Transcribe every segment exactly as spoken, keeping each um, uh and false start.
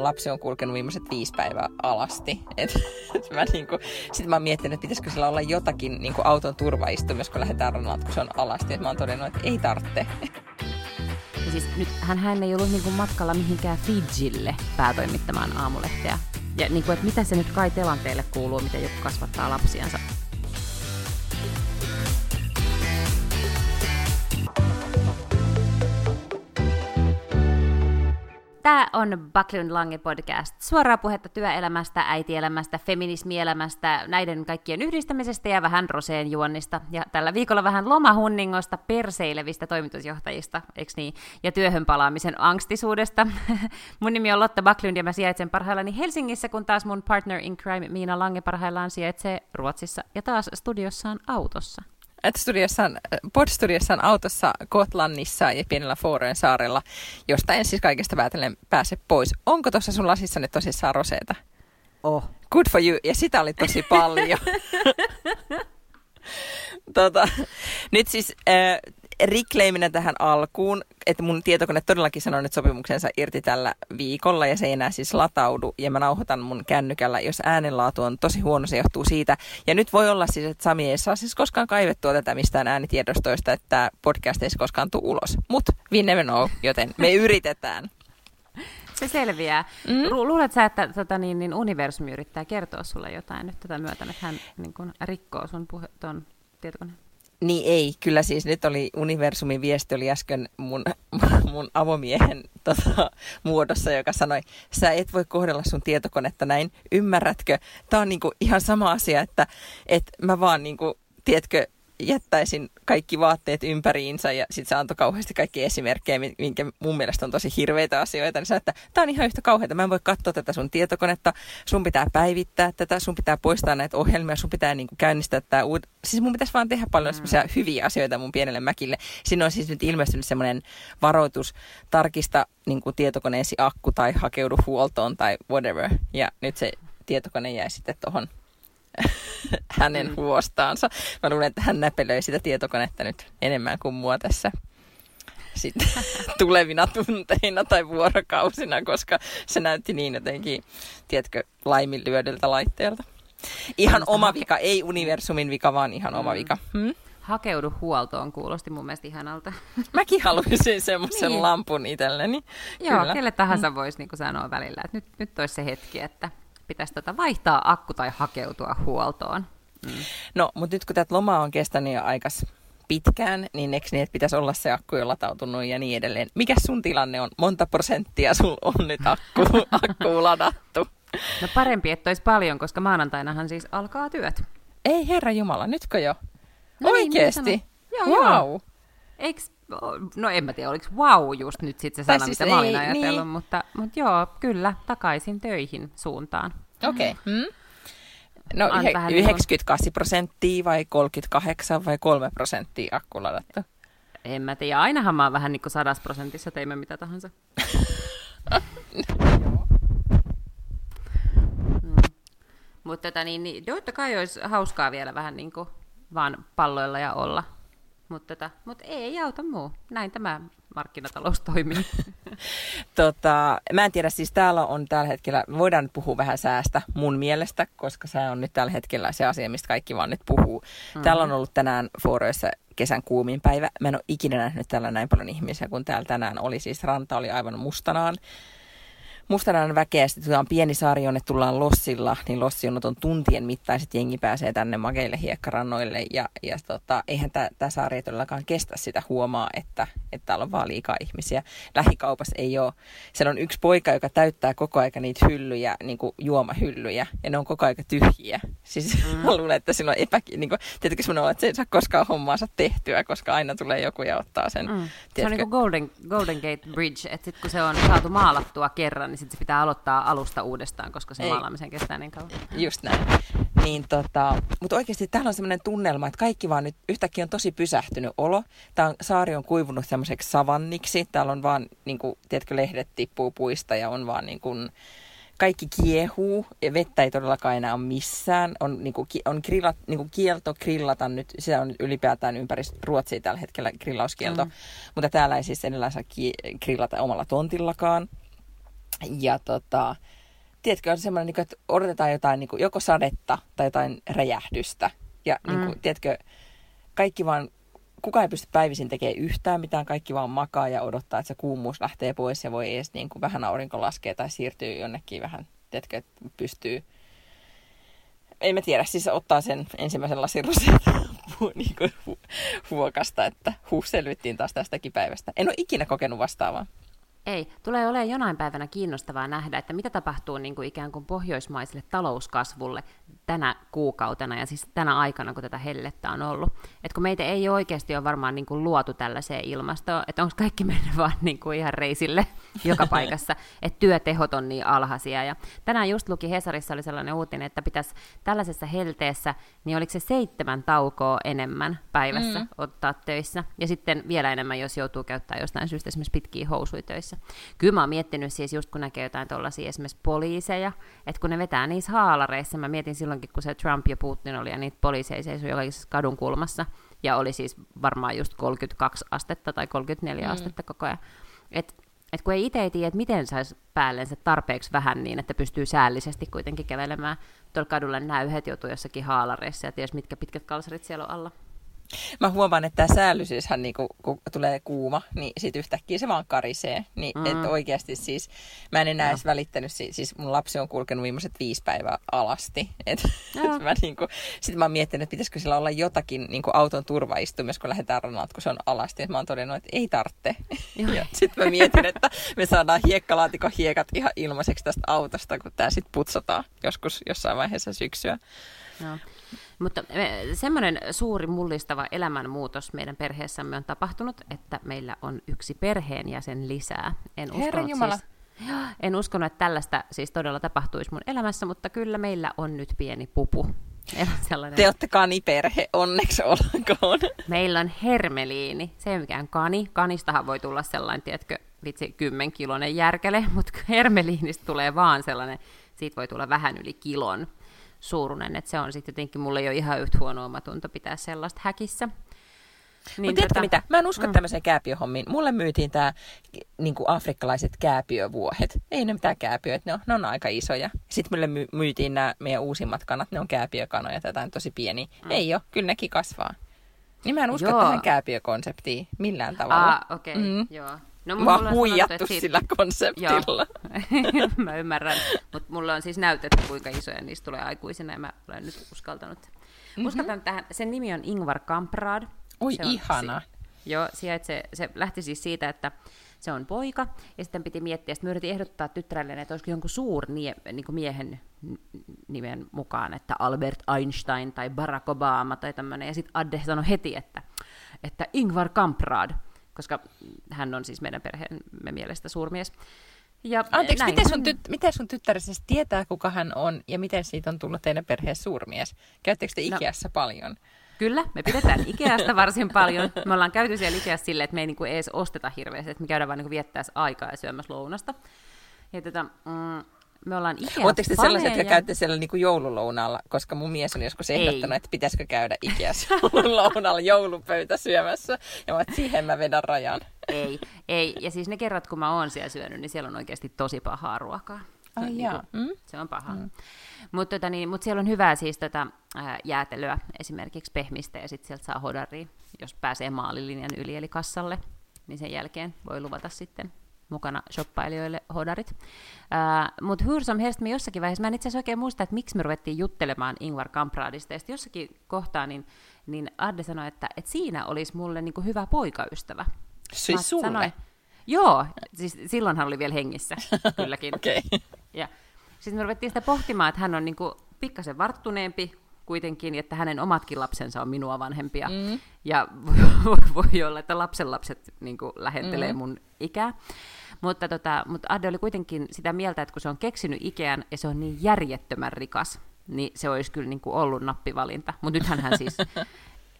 mun lapsi on kulkenut viimeiset viisi päivää alasti. Et, et mä niinku, sit mä oon miettinyt, että pitäisikö sillä olla jotakin niinku auton turvaistumista, kun lähdetään rannalta, kun se on alasti. Et mä oon todennut, että ei tarvitse. Ja siis nyt hän ei ollut niinku matkalla mihinkään Fidjille päätoimittamaan Aamulehteä. Ja niinku, että mitä se nyt Kai Telanteelle kuuluu, miten joku kasvattaa lapsiansa. Tämä on Backlund-Lange-podcast. Suoraa puhetta työelämästä, äitielämästä, feminismielämästä, näiden kaikkien yhdistämisestä ja vähän roseen juonnista. Ja tällä viikolla vähän lomahunningosta, perseilevistä toimitusjohtajista, eikö niin? Ja työhön palaamisen angstisuudesta. Mun nimi on Lotta Backlund ja mä sijaitsen parhaillani Helsingissä, kun taas mun partner in crime Miina Lange parhaillaan sijaitsee Ruotsissa ja taas studiossaan autossa. Studiossaan, podstudiossaan autossa Kotlannissa ja pienellä Forojen saarella, josta en siis kaikesta päätellen pääse pois. Onko tuossa sun lasissa nyt tosissaan roseeta? Oh. Good for you. Ja sitä oli tosi paljon. tota, nyt siis äh, reclaimina tähän alkuun, että mun tietokone todellakin sanoi nyt sopimuksensa irti tällä viikolla ja se ei enää siis lataudu ja mä nauhoitan mun kännykällä, jos äänenlaatu on tosi huono, se johtuu siitä. Ja nyt voi olla siis, että Sami ei saa siis koskaan kaivettua tätä mistään äänitiedostoista, että tämä podcast ei koskaan tule ulos. Mut we never know, joten me yritetään. Se selviää. Mm. Lu- luulet sä, että tota, niin, niin universumi yrittää kertoa sulle jotain nyt tätä myöten, että hän niin kun, rikkoo sun puhe- ton tietokoneen? Niin ei, kyllä siis nyt oli universumin viesti oli äsken mun, mun avomiehen tota, muodossa, joka sanoi, sä et voi kohdella sun tietokonetta näin, ymmärrätkö? Tää on niinku ihan sama asia, että et mä vaan niinku, tiedätkö, jättäisin kaikki vaatteet ympäriinsä ja sit se antoi kauheasti kaikki esimerkkejä, minkä mun mielestä on tosi hirveitä asioita. Niin sä, että tää on ihan yhtä kauheata, mä en voi katsoa tätä sun tietokonetta, sun pitää päivittää tätä, sun pitää poistaa näitä ohjelmia, sun pitää niinku käynnistää tää uud... Siis mun pitäisi vaan tehdä paljon semmoisia hyviä asioita mun pienelle mäkille. Siinä on siis nyt ilmestynyt semmoinen varoitus, tarkista niinku tietokoneesi akku tai hakeudu huoltoon tai whatever. Ja nyt se tietokone jäi sitten tohon hänen mm. huostaansa. Mä luulen, että hän näpelöi sitä tietokonetta nyt enemmän kuin mua tässä sitten tulevina tunteina tai vuorokausina, koska se näytti niin jotenkin, tiedätkö, laiminlyödyltä laitteelta. Ihan oma vika, ei universumin vika, vaan ihan oma vika. Hmm? Hakeudu huoltoon kuulosti mun mielestä ihanalta. Mäkin haluaisin semmoisen niin. lampun itselleni. Joo, kyllä. Kelle tahansa mm. voisi niin kuin sanoa välillä, että nyt, nyt olisi se hetki, että pitäisi tota vaihtaa akku tai hakeutua huoltoon. Mm. No, mutta nyt kun tätä lomaa on kestänyt jo aikas pitkään, niin eikö niin, että pitäisi olla se akku jo latautunut ja niin edelleen. Mikä sun tilanne on? Monta prosenttia sulla on nyt akku, akku ladattu? No parempi, että olisi paljon, koska maanantainahan siis alkaa työt. Ei herra jumala, nytkö jo? No oikeesti? Niin, joo, wow. Joo. Eiks, no en mä tiedä, oliko wow just nyt sit se sana, siis mitä mä olin ajatellut, niin. mutta, mutta joo, kyllä, takaisin töihin suuntaan. Okei. Okay. Hmm. No yhe, yhdeksänkymmentäkahdeksan prosenttia vai kolmekymmentäkahdeksan vai kolme prosenttia akku ladattu? En mä tiedä, ainahan mä oon vähän niin kuin sadas prosentissa, teimme mitä tahansa. mm. Mutta tota niin, niin totta kai olisi hauskaa vielä vähän niin kuin vaan palloilla ja olla. Mutta tota, mut ei auta muu. Näin tämä markkinatalous toimii. tota, mä en tiedä, siis täällä on tällä hetkellä, voidaan nyt puhua vähän säästä mun mielestä, koska sää on nyt tällä hetkellä se asia, mistä kaikki vaan nyt puhuu. Mm-hmm. Täällä on ollut tänään Foroissa kesän kuumin päivä. Mä en ole ikinä nähnyt täällä näin paljon ihmisiä, kun täällä tänään oli. Siis ranta oli aivan mustanaan. Mustanaan väkeä, sitten tullaan pieni saari, jonne tullaan lossilla, niin lossijonot on tuntien mittaiset, jengi pääsee tänne makeille hiekkarannoille, ja, ja tota, eihän tämä saari ei todellakaan kestä sitä, huomaa, että, että täällä on vaan liikaa ihmisiä. Lähikaupassa ei ole. Siellä on yksi poika, joka täyttää koko ajan niitä hyllyjä, niin kuin juomahyllyjä, ja ne on koko ajan tyhjiä. Siis mm. mä luulen, että silloin epäkin, niin kuin, tietenkin semmoinen on, että se ei saa koskaan hommaansa tehtyä, koska aina tulee joku ja ottaa sen. Mm. Se on niin kuin Golden, Golden Gate Bridge, että sitten kun se on saatu maalattua kerran, niin sitten se pitää aloittaa alusta uudestaan, koska se ei. Maalaamisen kestää niin kauan. Just näin. Niin, tota, mutta oikeasti täällä on sellainen tunnelma, että kaikki vaan nyt yhtäkkiä on tosi pysähtynyt olo. Tämä on, saari on kuivunut sellaiseksi savanniksi. Täällä on vaan, niin kuin, tiedätkö, lehdet tippuu puista ja on vaan niin kuin, kaikki kiehuu. Ja vettä ei todellakaan enää ole missään. On, niin kuin, on grillat, niin kuin kielto grillata nyt. Se on ylipäätään ympäri Ruotsia tällä hetkellä grillauskielto. Mm. Mutta täällä ei siis enää saa ki- grillata omalla tontillakaan. Ja tota, tiedätkö, on semmoinen, että odotetaan jotain joko sadetta tai jotain räjähdystä. Ja mm. niin kuin, tiedätkö, kaikki vaan, kukaan ei pysty päivisin tekemään yhtään mitään, kaikki vaan makaa ja odottaa, että se kuumuus lähtee pois ja voi edes niin kuin vähän aurinko laskee tai siirtyy jonnekin vähän, tiedätkö, että pystyy. Ei mä tiedä, siis ottaa sen ensimmäisen lasin niin huokasta, että huh, selvittiin taas tästäkin päivästä. En ole ikinä kokenut vastaavaa. Ei. Tulee olemaan jonain päivänä kiinnostavaa nähdä, että mitä tapahtuu niin kuin ikään kuin pohjoismaiselle talouskasvulle tänä kuukautena ja siis tänä aikana, kun tätä hellettä on ollut. Et kun meitä ei oikeasti ole varmaan niin kuin luotu tällaiseen ilmastoon, että onko kaikki mennyt vaan niin kuin ihan reisille joka paikassa, että työtehot on niin alhaisia. Ja tänään just luki Hesarissa oli sellainen uutinen, että pitäisi tällaisessa helteessä, niin oliko se seitsemän taukoa enemmän päivässä mm. ottaa töissä ja sitten vielä enemmän, jos joutuu käyttämään jostain syystä esimerkiksi pitkiä housuja töissä. Kyllä mä oon miettinyt siis just kun näkee jotain tuollaisia esimerkiksi poliiseja, että kun ne vetää niissä haalareissa, mä mietin silloinkin kun se Trump ja Putin oli ja niitä poliiseja seisoi jokaisessa kadun kulmassa ja oli siis varmaan just kolmekymmentäkaksi astetta tai kolmekymmentäneljä mm. astetta koko ajan. Et, et kun ei itse ei tiedä, että miten saisi päällensä tarpeeksi vähän niin, että pystyy säällisesti kuitenkin kävelemään tuolla kadulla näyhet joutuu jossakin haalareissa ja ties mitkä pitkät kalsarit siellä on alla. Mä huomaan, että tämä säällisyyshän, niin kun, kun tulee kuuma, niin sit yhtäkkiä se vaan karisee. Niin, mm. että oikeasti siis, mä en enää no. edes välittänyt, siis mun lapsi on kulkenut viimeiset viisi päivää alasti. Et, no. et mä, niin kun, sit mä oon miettinyt, että pitäisikö sillä olla jotakin niin kun auton turvaistumissa, kun lähdetään ranalta, kun se on alasti. Et mä oon todennut, että ei tarvitse. Ja sit mä mietin, että me saadaan hiekkalaatikon hiekat ihan ilmaiseksi tästä autosta, kun tää sit putsataan joskus jossain vaiheessa syksyä. No. Mutta semmoinen suuri mullistava elämänmuutos meidän perheessämme on tapahtunut, että meillä on yksi perheenjäsen lisää. En uskonut, siis, en uskonut, että tällaista siis todella tapahtuisi mun elämässä, mutta kyllä meillä on nyt pieni pupu. Sellainen... Te olette kaniperhe, onneksi olkoon. Meillä on hermeliini, se ei ole mikään kani. Kanistahan voi tulla sellainen, tiedätkö, vitsi, kymmenkiloinen järkele, mutta hermeliinistä tulee vaan sellainen, siitä voi tulla vähän yli kilon. Suurunen, että se on sitten jotenkin, mulla ei ole ihan yhtä huono omatunto pitää sellaista häkissä. Niin mutta tiedätkö tota... mitä, mä en usko mm. tämmöiseen kääpiöhommiin. Mulle myytiin tää niinku afrikkalaiset kääpiövuohet. Ei ne mitään kääpiöitä, ne on, ne on aika isoja. Sitten mulle my- myytiin nämä meidän uusimmat kanat, ne on kääpiökanoja, tätä on tosi pieniä. Mm. Ei ole, kyllä nekin kasvaa. Niin mä en usko joo. tähän kääpiökonseptiin millään tavalla. Ah, okei, okay. mm. joo. No, mä oon huijattu siitä... sillä konseptilla. Mä ymmärrän, mutta mulla on siis näytetty, kuinka isoja niistä tulee aikuisena, ja mä olen nyt uskaltanut. Mm-hmm. Uskaltanut tähän. Sen nimi on Ingvar Kamprad. Oi, se on, ihana. Si- joo, sijaitse, se lähti siis siitä, että se on poika, ja sitten piti miettiä, että me yritin ehdottaa tyttärelleen, että olisiko jonkun suurmiehen niin miehen nimen mukaan, että Albert Einstein tai Barack Obama tai tämmöinen, ja sitten Adde sanoi heti, että, että Ingvar Kamprad. Koska hän on siis meidän perheemme mielestä suurmies. Ja anteeksi, näin. Miten sun, tyt- miten sun tyttäresi tietää, kuka hän on, ja miten siitä on tullut teidän perheen suurmies? Käyttekö te Ikeassa no, paljon? Kyllä, me pidetään Ikeasta varsin paljon. Me ollaan käyty siellä Ikeassa silleen, että me ei niinku edes osteta hirveästi, että me käydään vaan niinku viettäessä aikaa ja syömässä lounasta. Ja tätä... Mm, me ollaan Ikeassa. Oletteko te sellaiset, jotka ja... käytte siellä niinku joululounaalla? Koska mun mies on joskus ehdottanut, ei. Että pitäisikö käydä Ikeassa joululounaalla joulupöytä syömässä. Ja mä, siihen mä vedän rajan. Ei, ei. Ja siis ne kerrat, kun mä oon siellä syönyt, niin siellä on oikeasti tosi pahaa ruokaa. Se, ai jaa. Niin mm? se on pahaa. Mm. Mutta tota, niin, mut siellä on hyvää siis tota, ää, jäätelöä, esimerkiksi pehmistä, ja sitten sieltä saa hodaria, jos pääsee maalilinjan yli, eli kassalle, niin sen jälkeen voi luvata sitten mukana shoppailijoille hodarit. Uh, Mutta Hyrsom Helst, me jossakin vaiheessa, mä en itse asiassa oikein muista, että miksi me ruvettiin juttelemaan Ingvar Kampradista, ja sitten jossakin kohtaa, niin, niin Adde sanoi, että et siinä olisi mulle niinku hyvä poikaystävä. Siis sulle? Sanoin, joo, siis silloin hän oli vielä hengissä, kylläkin. Okei. Okay. Sitten me ruvettiin sitä pohtimaan, että hän on niinku pikkasen varttuneempi, kuitenkin, että hänen omatkin lapsensa on minua vanhempia, mm. ja voi olla, että lapsenlapset niin kuin lähentelee mm. mun ikää. Mutta, tota, mutta Adde oli kuitenkin sitä mieltä, että kun se on keksinyt Ikean, ja se on niin järjettömän rikas, niin se olisi kyllä niin kuin ollut nappivalinta. Mutta nythän hän siis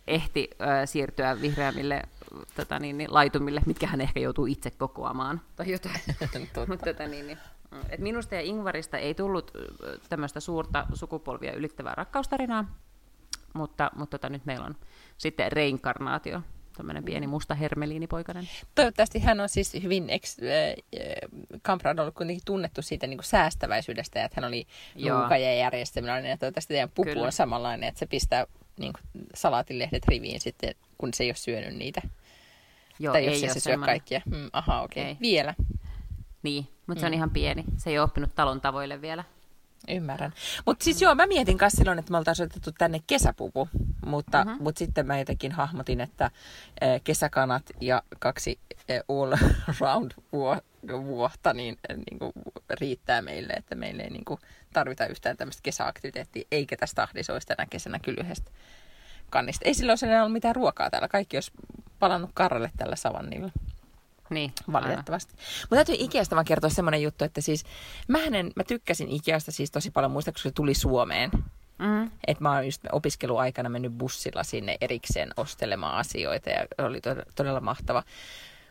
ehti ö, siirtyä vihreämmille tota niin, niin, laitumille, mitkä hän ehkä joutuu itse kokoamaan. Tai jotain. Mutta tota niin, niin. Et minusta ja Ingvarista ei tullut tämmöistä suurta sukupolvia ylittävää rakkaustarinaa, mutta, mutta tota, nyt meillä on sitten reinkarnaatio tämmöinen pieni musta hermeliinipoikainen. Toivottavasti hän on siis hyvin, Kamprad on ollut kuitenkin tunnettu siitä niin kuin säästäväisyydestä, että hän oli ruukaja järjestelmällinen, ja toivottavasti teidän pupu Kyllä. on samanlainen, että se pistää niin kuin salaatilehdet riviin sitten, kun se ei ole syönyt niitä. Joo, tai jos ei se syö kaikkia. Mm, aha, okei. Okay. Vielä. Niin, mutta mm. se on ihan pieni. Se ei ole oppinut talon tavoille vielä. Ymmärrän. Mutta siis joo, mä mietin kanssa silloin, että me oltaisiin otettu tänne kesäpupu, mutta, mm-hmm. mutta sitten mä jotenkin hahmotin, että kesäkanat ja kaksi all-round-vuotta niin, niin kuin riittää meille, että meille ei niin kuin tarvita yhtään tämmöistä kesäaktiviteettia, eikä tässä tahdissa olisi tänä kesänä kyllä yhdestä kannista. Ei silloin ole ollut mitään ruokaa täällä, kaikki olisi palannut karralle tällä savannilla. Niin, valitettavasti. Mutta täytyy Ikeasta vaan kertoa semmoinen juttu, että siis mähän en, mä tykkäsin Ikeasta siis tosi paljon muista, koska se tuli Suomeen. Mm. Että mä oon just opiskeluaikana mennyt bussilla sinne erikseen ostelemaan asioita ja oli to- todella mahtava.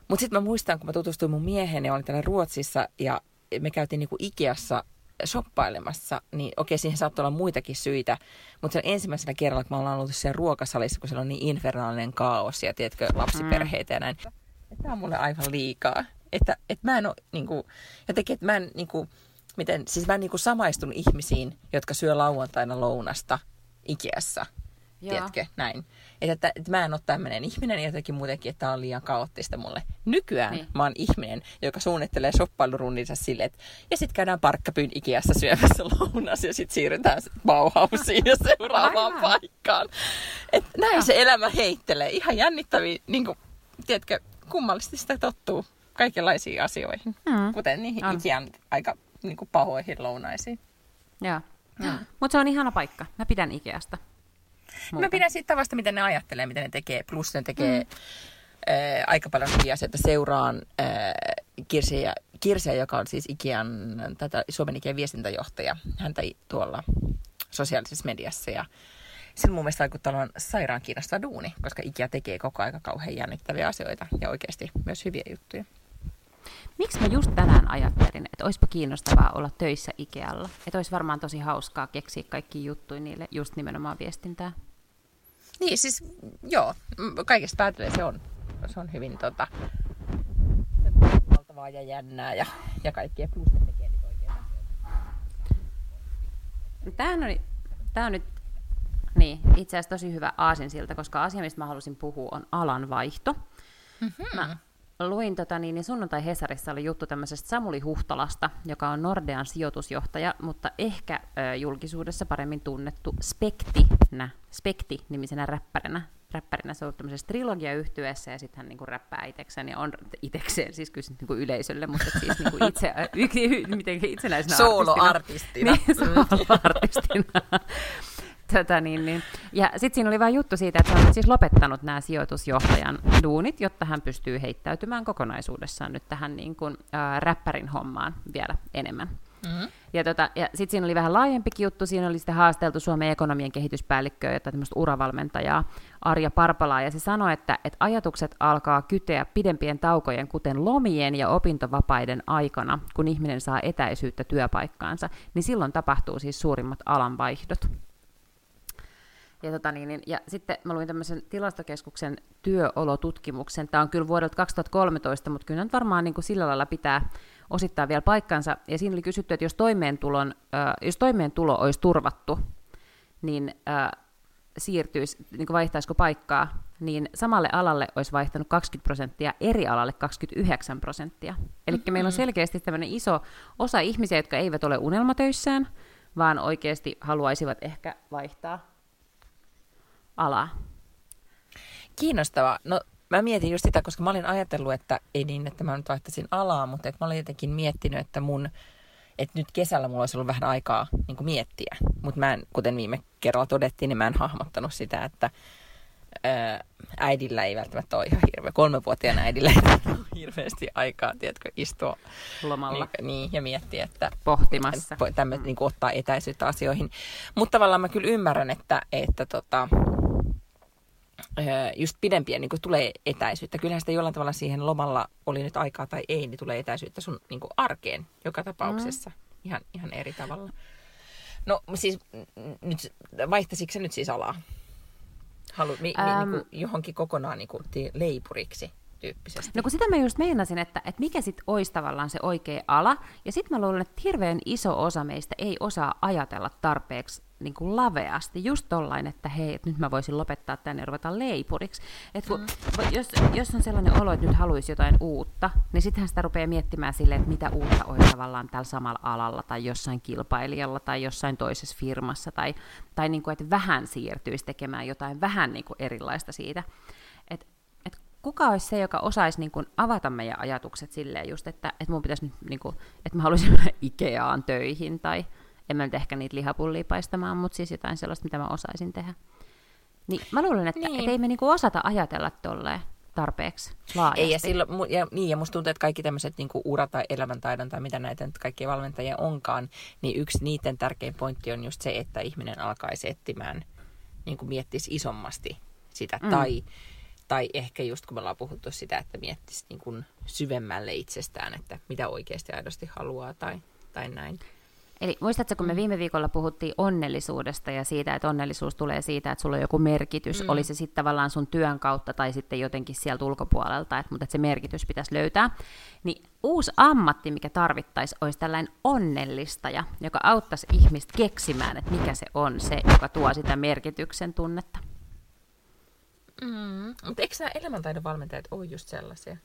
Mutta sitten mä muistan, kun mä tutustuin mun mieheni ja olin täällä Ruotsissa ja me käytiin niinku Ikeassa shoppailemassa, niin okei, siihen saattaa olla muitakin syitä, mutta sen ensimmäisenä kerralla, kun mä ollaan ollut siellä ruokasalissa, kun siellä on niin infernaalinen kaos ja tiedätkö, lapsiperheitä mm. ja näin. Tämä on mulle aivan liikaa. Että, että mä en ole niinku, jotenkin, että mä en niinku, miten, siis mä en niinku samaistun ihmisiin, jotka syö lauantaina lounasta Ikeassa. Jaa. Tiedätkö, näin. Että, että, että mä en ole tämmöinen ihminen, jotenkin muutenkin, että tämä on liian kaoottista mulle. Nykyään niin. Mä oon ihminen, joka suunnittelee shoppailurunninsa silleen, että ja sit käydään parkkapyyn Ikeassa syömässä lounas ja sit siirrytään Bauhausiin ja seuraavaan Aina. paikkaan. Että näin ja. Se elämä heittelee. Ihan jännittäviä, niinku, tiedätkö, kummallisesti sitä tottuu kaikenlaisiin asioihin, mm. kuten niihin on. Ikean aika niin kuin pahoihin lounaisiin. Joo, mm. mutta se on ihana paikka. Mä pidän Ikeasta. Muuta. Mä pidän siitä tavasta, miten ne ajattelee, miten ne tekee. Plus ne tekee mm. ää, aika paljon hyviä asioita. Seuraan ää, Kirsiä, Kirsiä, joka on siis Ikean, tätä Suomen Ikean viestintäjohtaja. Häntä tuolla sosiaalisessa mediassa ja sen mun mielestä vaikuttaa olevan sairaan kiinnostava duuni, koska Ikea tekee koko aika kauhean jännittäviä asioita ja oikeasti myös hyviä juttuja. Miksi mä just tänään ajattelin, että olisipa kiinnostavaa olla töissä Ikealla? Että olisi varmaan tosi hauskaa keksiä kaikkia juttuja niille just nimenomaan viestintää. Niin siis joo, kaikesta päätellen se on, se on hyvin tota, valtavaa ja jännää ja, ja kaikkia plusten tekee niitä oikeita asioita. Tämähän oli, tää on nyt Niin, itse asiassa tosi hyvä aasinsilta, koska asia, mistä mä halusin puhua, on alanvaihto. Mm-hmm. Mä luin tota, niin, sunnuntai Hesarissa oli juttu tämmöisestä Samuli Huhtalasta, joka on Nordean sijoitusjohtaja, mutta ehkä ö, julkisuudessa paremmin tunnettu Spektinä, Spekti-nimisenä räppärinä. Räppärinä se on tämmöisessä trilogia-yhtyeessä, ja sitten hän niinku räppää itsekseen, ja on itekseen, siis kyllä niinku yleisölle, mutta siis niinku itse, miten itsenäisenä artistina. Soolo-artistina. Tätä, niin, niin. Ja sitten siinä oli vain juttu siitä, että hän on siis lopettanut nämä sijoitusjohtajan duunit, jotta hän pystyy heittäytymään kokonaisuudessaan nyt tähän niin kuin, ää, räppärin hommaan vielä enemmän. Mm-hmm. Ja, tota, ja sitten siinä oli vähän laajempikin juttu, siinä oli sitten haasteltu Suomen ekonomian kehityspäällikköä, jotain tämmöistä uravalmentajaa, Arja Parpalaa, ja se sanoi, että, että ajatukset alkaa kyteä pidempien taukojen, kuten lomien ja opintovapaiden aikana, kun ihminen saa etäisyyttä työpaikkaansa, niin silloin tapahtuu siis suurimmat alanvaihdot. Ja, tota niin, ja sitten mä luin tämmöisen Tilastokeskuksen työolotutkimuksen. Tämä on kyllä vuodelta kaksituhattakolmetoista, mutta kyllä nyt varmaan niin kuin sillä lailla pitää osittain vielä paikkansa. Ja siinä oli kysytty, että jos, toimeentulon, äh, jos toimeentulo olisi turvattu, niin, äh, siirtyisi, niin kuin vaihtaisiko paikkaa, niin samalle alalle olisi vaihtanut kaksikymmentä prosenttia, eri alalle kaksikymmentäyhdeksän prosenttia. Eli mm-hmm. meillä on selkeästi tämmöinen iso osa ihmisiä, jotka eivät ole unelmatöissään, vaan oikeasti haluaisivat ehkä vaihtaa alaa. Kiinnostavaa. No mä mietin just sitä, koska mä olin ajatellut, että ei niin, että mä nyt vaihtaisin alaa, mutta että mä olin jotenkin miettinyt, että mun, että nyt kesällä mulla olisi ollut vähän aikaa niin kuin miettiä. Mutta mä en, kuten viime kerralla todettiin, niin mä en hahmottanut sitä, että ää, äidillä ei välttämättä ole ihan hirveä. Kolmevuotiaana äidillä ei ole hirveästi aikaa, tiedätkö, istua lomalla niin, niin, ja miettiä, että pohtimassa. Tämmöinen niin kuin ottaa etäisyyttä asioihin. Mutta tavallaan mä kyllä ymmärrän, että, että tota... just pidempiä niin tulee etäisyyttä. Kyllähän sitä jollain tavalla siihen lomalla oli nyt aikaa tai ei, niin tulee etäisyyttä sun niin arkeen joka tapauksessa. Mm. Ihan, ihan eri tavalla. No siis, nyt, vaihtaisitko se nyt siis alaa? Halu, mi, mi, Äm, niin kuin johonkin kokonaan niin kuin leipuriksi tyyppisesti. No kun sitä mä just meinasin, että, että mikä sitten olisi tavallaan se oikea ala, ja sitten mä luulen, että hirveän iso osa meistä ei osaa ajatella tarpeeksi niin kuin laveasti, just tollain, että hei, että nyt mä voisin lopettaa tänne ja ruveta leipuriksi. Et kun, mm. jos, jos on sellainen olo, että nyt haluaisi jotain uutta, niin sittenhän sitä rupeaa miettimään silleen, että mitä uutta olisi tavallaan tällä samalla alalla tai jossain kilpailijalla tai jossain toisessa firmassa, tai, tai niin kuin, että vähän siirtyisi tekemään jotain vähän niin kuin erilaista siitä. Et, et kuka olisi se, joka osaisi niin kuin avata meidän ajatukset silleen just, että, että mun pitäisi nyt, niin kuin, että mä haluaisin mennä Ikeaan töihin tai en mä nyt ehkä niitä lihapullia paistamaan, mutta siis jotain sellaista, mitä mä osaisin tehdä. Niin mä luulen, että niin. et ei me niinku osata ajatella tolleen tarpeeksi laajasti. Ei, ja, silloin, ja, niin, ja musta tuntuu, että kaikki tämmöiset niinku ura- tai elämäntaidon tai mitä näitä nyt kaikkia valmentajia onkaan, niin yksi niiden tärkein pointti on just se, että ihminen alkaisi etsimään, niinku miettisi isommasti sitä. Mm. Tai, tai ehkä just kun me ollaan puhuttu sitä, että miettisi niinku syvemmälle itsestään, että mitä oikeasti aidosti haluaa tai, tai näin. Eli muistatko, kun me viime viikolla puhuttiin onnellisuudesta ja siitä, että onnellisuus tulee siitä, että sulla on joku merkitys, mm. oli se sitten tavallaan sun työn kautta tai sitten jotenkin sieltä ulkopuolelta, että, mutta että se merkitys pitäisi löytää, niin uusi ammatti, mikä tarvittaisi, olisi tällainen onnellistaja, joka auttaisi ihmistä keksimään, että mikä se on se, joka tuo sitä merkityksen tunnetta. Mm. Mutta eikö nämä elämäntaidon valmentajat ole just sellaisia?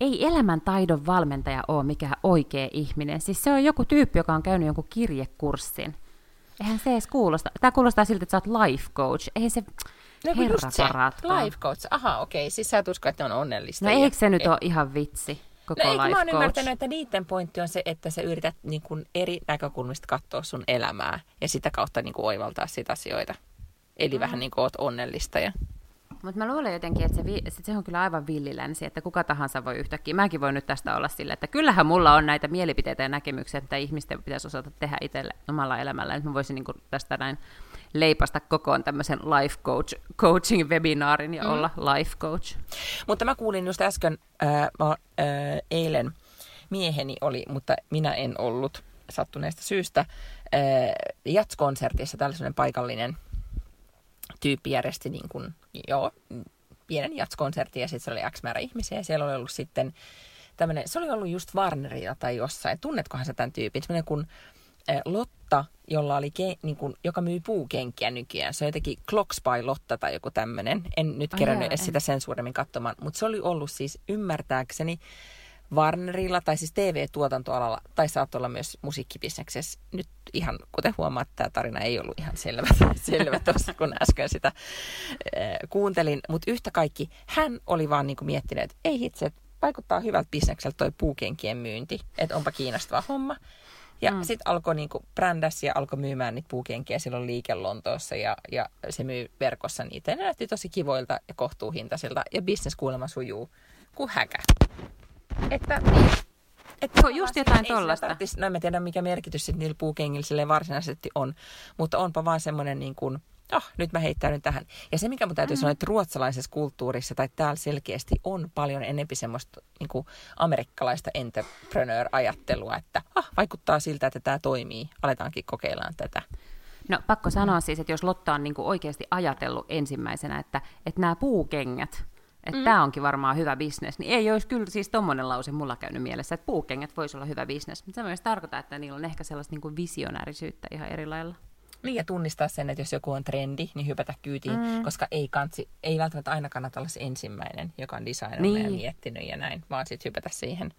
Ei elämäntaidon valmentaja ole mikään oikea ihminen. Siis se on joku tyyppi, joka on käynyt jonkun kirjekurssin. Eihän se edes kuulosta. Tämä kuulostaa siltä, että sä oot life coach. Eihän se no, herra paratkaan. Life coach. Aha, okei. Okay. Siis sä et usko, että ne on onnellista. No eikö se ei. nyt ole ihan vitsi? Koko no eikö mä oon ymmärtänyt, että niiden pointti on se, että sä yrität niin kun eri näkökulmista katsoa sun elämää ja sitä kautta niin kun oivaltaa sitä asioita. Eli mm. vähän niin kuin oot onnellista ja... Mutta mä luulen jotenkin, että se, vi- se on kyllä aivan villilänsi, että kuka tahansa voi yhtäkkiä. Mäkin voin nyt tästä olla sillä, että kyllähän mulla on näitä mielipiteitä ja näkemyksiä, mitä ihmisten pitäisi osata tehdä itselle omalla elämällä. Nyt mä voisin niinku tästä näin leipasta kokoon tämmöisen life coach, coaching-webinaarin ja mm. olla life coach. Mutta mä kuulin just äsken, ää, mä, ää, eilen mieheni oli, mutta minä en ollut sattuneesta syystä, ää, jatskonsertissa tällainen paikallinen tyyppi järjesti niin kuin, joo, pienen jatskonsertin ja sitten se oli X määrä ihmisiä ja siellä oli ollut sitten tämmöinen, se oli ollut just Warnerilla tai jossain, tunnetkohan sä tämän tyypin, semmoinen kuin Lotta, jolla oli ke, niin kuin, joka myy puukenkiä nykyään, se on jotenkin Clocks by Lotta tai joku tämmöinen, en nyt oh, kerännyt edes sitä sen suuremmin katsomaan, mutta se oli ollut siis ymmärtääkseni Warnerilla tai siis T V-tuotantoalalla tai saattoi olla myös musiikkibisneksessä. Nyt ihan, kuten huomaat, tämä tarina ei ollut ihan selvä, selvä tuossa, kun äsken sitä äh, kuuntelin. Mutta yhtä kaikki, hän oli vaan niinku miettinyt, että ei hitse, vaikuttaa hyvältä bisnekseltä toi puukenkien myynti, että onpa kiinnostava homma. Ja mm. sitten alkoi niinku brändäs ja alkoi myymään niitä puukenkiä silloin liike Lontoossa ja, ja se myy verkossa niitä. Ja ne näytti tosi kivoilta ja kohtuuhintaisilta ja bisnes kuulemma sujuu kuin häkä. Että, että se on just jotain tollaista. No en tiedä, mikä merkitys sitten niillä puukengillä varsinaisesti on, mutta onpa vaan semmoinen niin kuin, oh, nyt mä heittäydyn tähän. Ja se, mikä mun täytyy mm. sanoa, että ruotsalaisessa kulttuurissa tai täällä selkeästi on paljon enempi semmoista niin kuin amerikkalaista entrepreneur-ajattelua, että ah, vaikuttaa siltä, että tämä toimii, aletaankin kokeillaan tätä. No pakko sanoa siis, että jos Lotta on niin kuin oikeasti ajatellut ensimmäisenä, että, että nämä puukengät, että mm. tämä onkin varmaan hyvä bisnes, niin ei olisi kyllä siis tommoinen lause mulla käynyt mielessä, että puukengät voisi olla hyvä bisnes, mutta se myös tarkoittaa, että niillä on ehkä sellaista niin kuin visionäärisyyttä ihan eri lailla. Niin ja tunnistaa sen, että jos joku on trendi, niin hypätä kyytiin, mm. koska ei, kansi, ei välttämättä aina kannata olla se ensimmäinen, joka on designannut niin. ja miettinyt ja näin, vaan sitten hypätä siihen,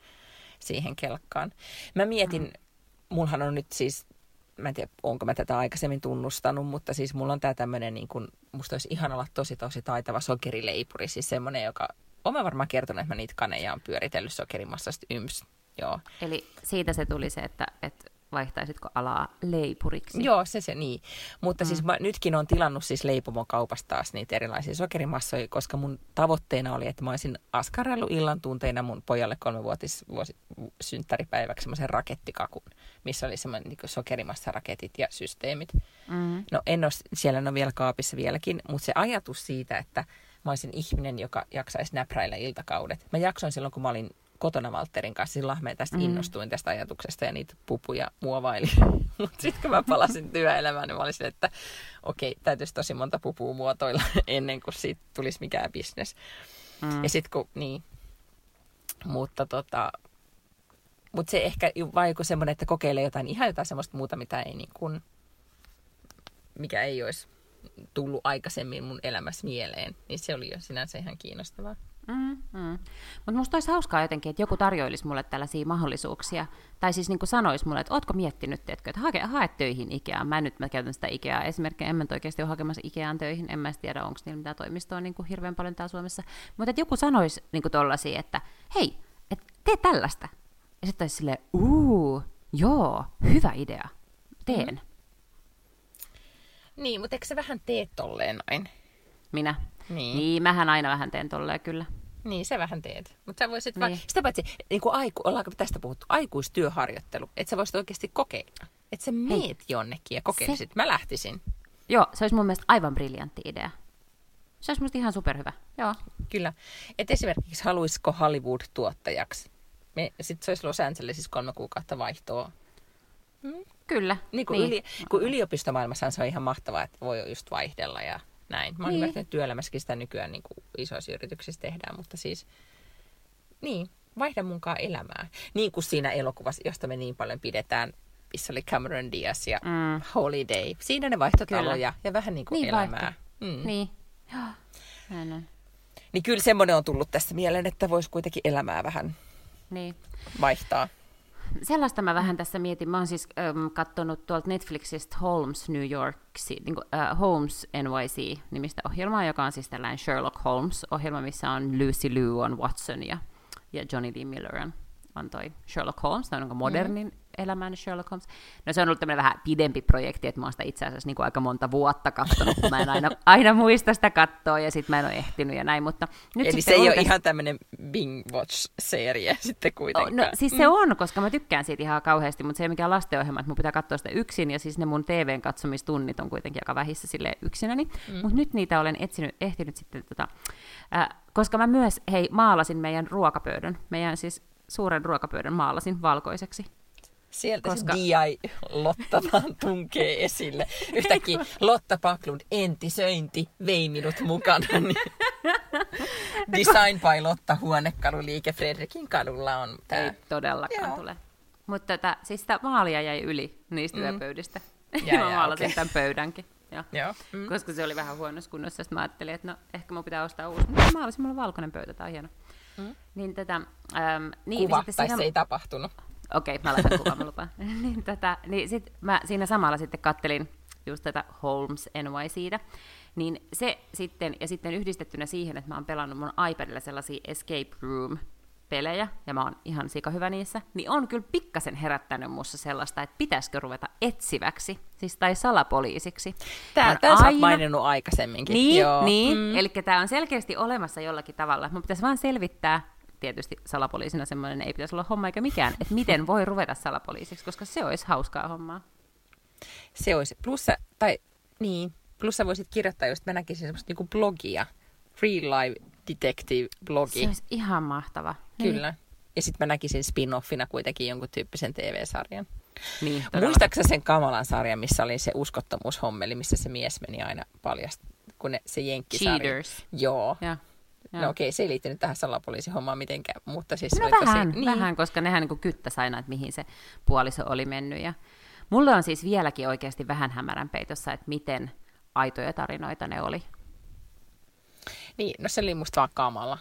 siihen kelkkaan. Mä mietin, mm. mulhan on nyt siis, mä en tiedä, onko mä tätä aikaisemmin tunnustanut, mutta siis mulla on tää tämmönen niin kuin, musta olisi ihana olla tosi tosi taitava sokerileipuri, siis semmonen, joka, on mä varmaan kertonut, että mä niitä kaneja on pyöritellyt sokerimassasta yms, joo. Eli siitä se tuli se, että, että vaihtaisitko alaa leipuriksi? Joo, se se niin, mutta mm. siis mä nytkin on tilannut siis leipomon kaupasta taas niitä erilaisia sokerimassoja, koska mun tavoitteena oli, että mä olisin askarrellut illan tunteina mun pojalle kolmevuotis vuosi, synttäripäiväksi semmoisen rakettikakun, missä oli semmoinen niin kuin sokerimassaraketit ja systeemit. Mm. No en ole, siellä ne on vielä kaapissa vieläkin, mutta se ajatus siitä, että mä olisin ihminen, joka jaksaisi näpräillä iltakaudet. Mä jaksoin silloin, kun mä olin kotona Valtterin kanssa. Silloin mä tästä mm. innostuin tästä ajatuksesta ja niitä pupuja muovailin. Mutta sitten kun mä palasin työelämään, niin mä olisin, että okei, täytyisi tosi monta pupua muotoilla ennen kuin siitä tulisi mikään bisnes. Mm. Ja sitten kun, niin. Mutta tota, mut se ehkä vai kun semmoinen, että kokeilee jotain, ihan jotain semmoista muuta, mitä ei niin kuin, mikä ei olisi tullut aikaisemmin mun elämässä mieleen, niin se oli jo sinänsä ihan kiinnostavaa. Mm-hmm. Mutta musta olisi hauskaa jotenkin, että joku tarjoilisi mulle tällaisia mahdollisuuksia. Tai siis niin kuin sanoisi mulle, että ootko miettinyt, teetkö, että hae, hae töihin Ikeaan. Mä nyt mä käytän sitä Ikeaa esimerkkinä, en mä oikeasti ole hakemassa Ikeaan töihin, en mä tiedä, onko niillä mitään toimistoa niin kuin hirveän paljon täällä Suomessa. Mutta joku sanoisi niin kuin tollaisia, että hei, et tee tällaista. Ja sitten olisi silleen, uuu, joo, hyvä idea, teen. Mm-hmm. Niin, mutta eikö sä vähän tee tolleen noin? Minä? Niin. Niin, mähän aina vähän teen tolleen kyllä. Niin, sä vähän teet. Mutta sä voisit niin. vaan, sitä paitsi, niin kuin aiku, ollaanko tästä puhuttu, aikuistyöharjoittelu, että sä voisit oikeasti kokeilla. Että sä meet jonnekin ja kokeilisit. Se... Mä lähtisin. Joo, se olisi mun mielestä aivan briljantti idea. Se olisi musta ihan superhyvä. Joo. Kyllä. Että esimerkiksi haluisiko Hollywood-tuottajaksi? Me, sit se olisi Los Angelesissa kolme kuukautta vaihtoa. Hmm? Kyllä. Niin kuin niin. Yli, kun yliopistomaailmassa se on ihan mahtavaa, että voi just vaihdella ja näin. Mä oon niin. ymmärtänyt työelämässäkin sitä nykyään niin kuin isoissa yrityksissä tehdään, mutta siis niin, vaihda munkaan elämää. Niin kuin siinä elokuvassa, josta me niin paljon pidetään, missä oli Cameron Diaz ja mm. Holiday. Siinä ne vaihtotaloja ja vähän niin kuin niin elämää. Mm. Niin. Niin kyllä semmoinen on tullut tässä mieleen, että voisi kuitenkin elämää vähän niin. vaihtaa. Sellaista mä vähän tässä mietin. Mä oon siis äm, katsonut tuolta Netflixistä Holmes New York, niin kuin, äh, Holmes N Y C-nimistä ohjelmaa, joka on siis tällainen Sherlock Holmes-ohjelma, missä on Lucy Liu on Watson ja, ja Johnny D. Miller on, on toi Sherlock Holmes, tai onko modernin mm-hmm. elämän Sherlock Holmes. No se on ollut tämmöinen vähän pidempi projekti, että mä oon sitä itse asiassa niin kuin aika monta vuotta katsonut, kun mä en aina, aina muista sitä katsoa, ja sit mä en ole ehtinyt ja näin, mutta... Nyt eli se ei ole täs... ihan tämmöinen Bing-Watch-serie sitten kuitenkaan. No, no siis se on, koska mä tykkään siitä ihan kauheasti, mutta se ei ole mikään lastenohjelma, että mun pitää katsoa sitä yksin, ja siis ne mun T V:n katsomistunnit on kuitenkin aika vähissä silleen yksinäni, mm. mutta nyt niitä olen etsinyt, ehtinyt sitten, tota, äh, koska mä myös, hei, maalasin meidän ruokapöydän, meidän siis suuren ruokapöydän maalasin valkoiseksi. Sieltä koska... se D I-Lotta vaan tunkee esille. Yhtäkkiä Lotta Backlund entisöinti vei minut mukana. Design by Lotta huonekaluliike Fredrikin kadulla on tämä. Ei todellakaan joo. tule. Mutta tätä, siis sitä maalia jäi yli niistä mm. yöpöydistä. Ja mä maalasin okay. tämän pöydänkin. Joo. Joo. Mm. Koska se oli vähän huonossa kunnossa, että mä ajattelin, että no ehkä mun pitää ostaa uusi. Mutta mä olisin, mulla on valkoinen pöytä, tämä on hieno. Mm. Niin tätä, äm, niin, kuva, tai se ei tapahtunut. Okei, mä laitan kuvaa, mä lupaan. niin, tota, niin sit mä siinä samalla sitten kattelin just tätä Holmes N Y C:tä. Niin se sitten, ja sitten yhdistettynä siihen, että mä oon pelannut mun iPadilla sellaisia escape room-pelejä, ja mä oon ihan sika hyvä niissä, niin on kyllä pikkasen herättänyt musta sellaista, että pitäisikö ruveta etsiväksi, siis tai salapoliisiksi. Tää, tämän aina... sä oot maininnut aikaisemminkin. Niin, joo. niin. Mm. Eli tää on selkeästi olemassa jollakin tavalla. Mun pitäisi vaan selvittää, tietysti salapoliisina semmoinen ei pitäisi olla homma eikä mikään, että miten voi ruveta salapoliisiksi, koska se olisi hauskaa hommaa. Se olisi. Plus sä, tai, niin, plus sä voisit kirjoittaa, jos mä näkisin semmoista niinku blogia, Real Life Detective-blogi. Se olisi ihan mahtava. Kyllä. Niin. Ja sitten mä näkisin spin-offina kuitenkin jonkun tyyppisen T V-sarjan. Niin, muistaaksä sen kamalan sarjan, missä oli se uskottomuushommeli, missä se mies meni aina paljasta, kun ne, se jenkkisarja. Cheaters. Joo. Ja. Ja. No okei, se ei liittynyt tähän salapoliisihommaan mitenkään, mutta siis... No vähän, tosi... vähän niin. koska nehän niin kyttäs aina, että mihin se puoliso oli mennyt. Ja mulle on siis vieläkin oikeasti vähän hämärän peitossa, että miten aitoja tarinoita ne oli. Niin, no se oli musta vaan kamala.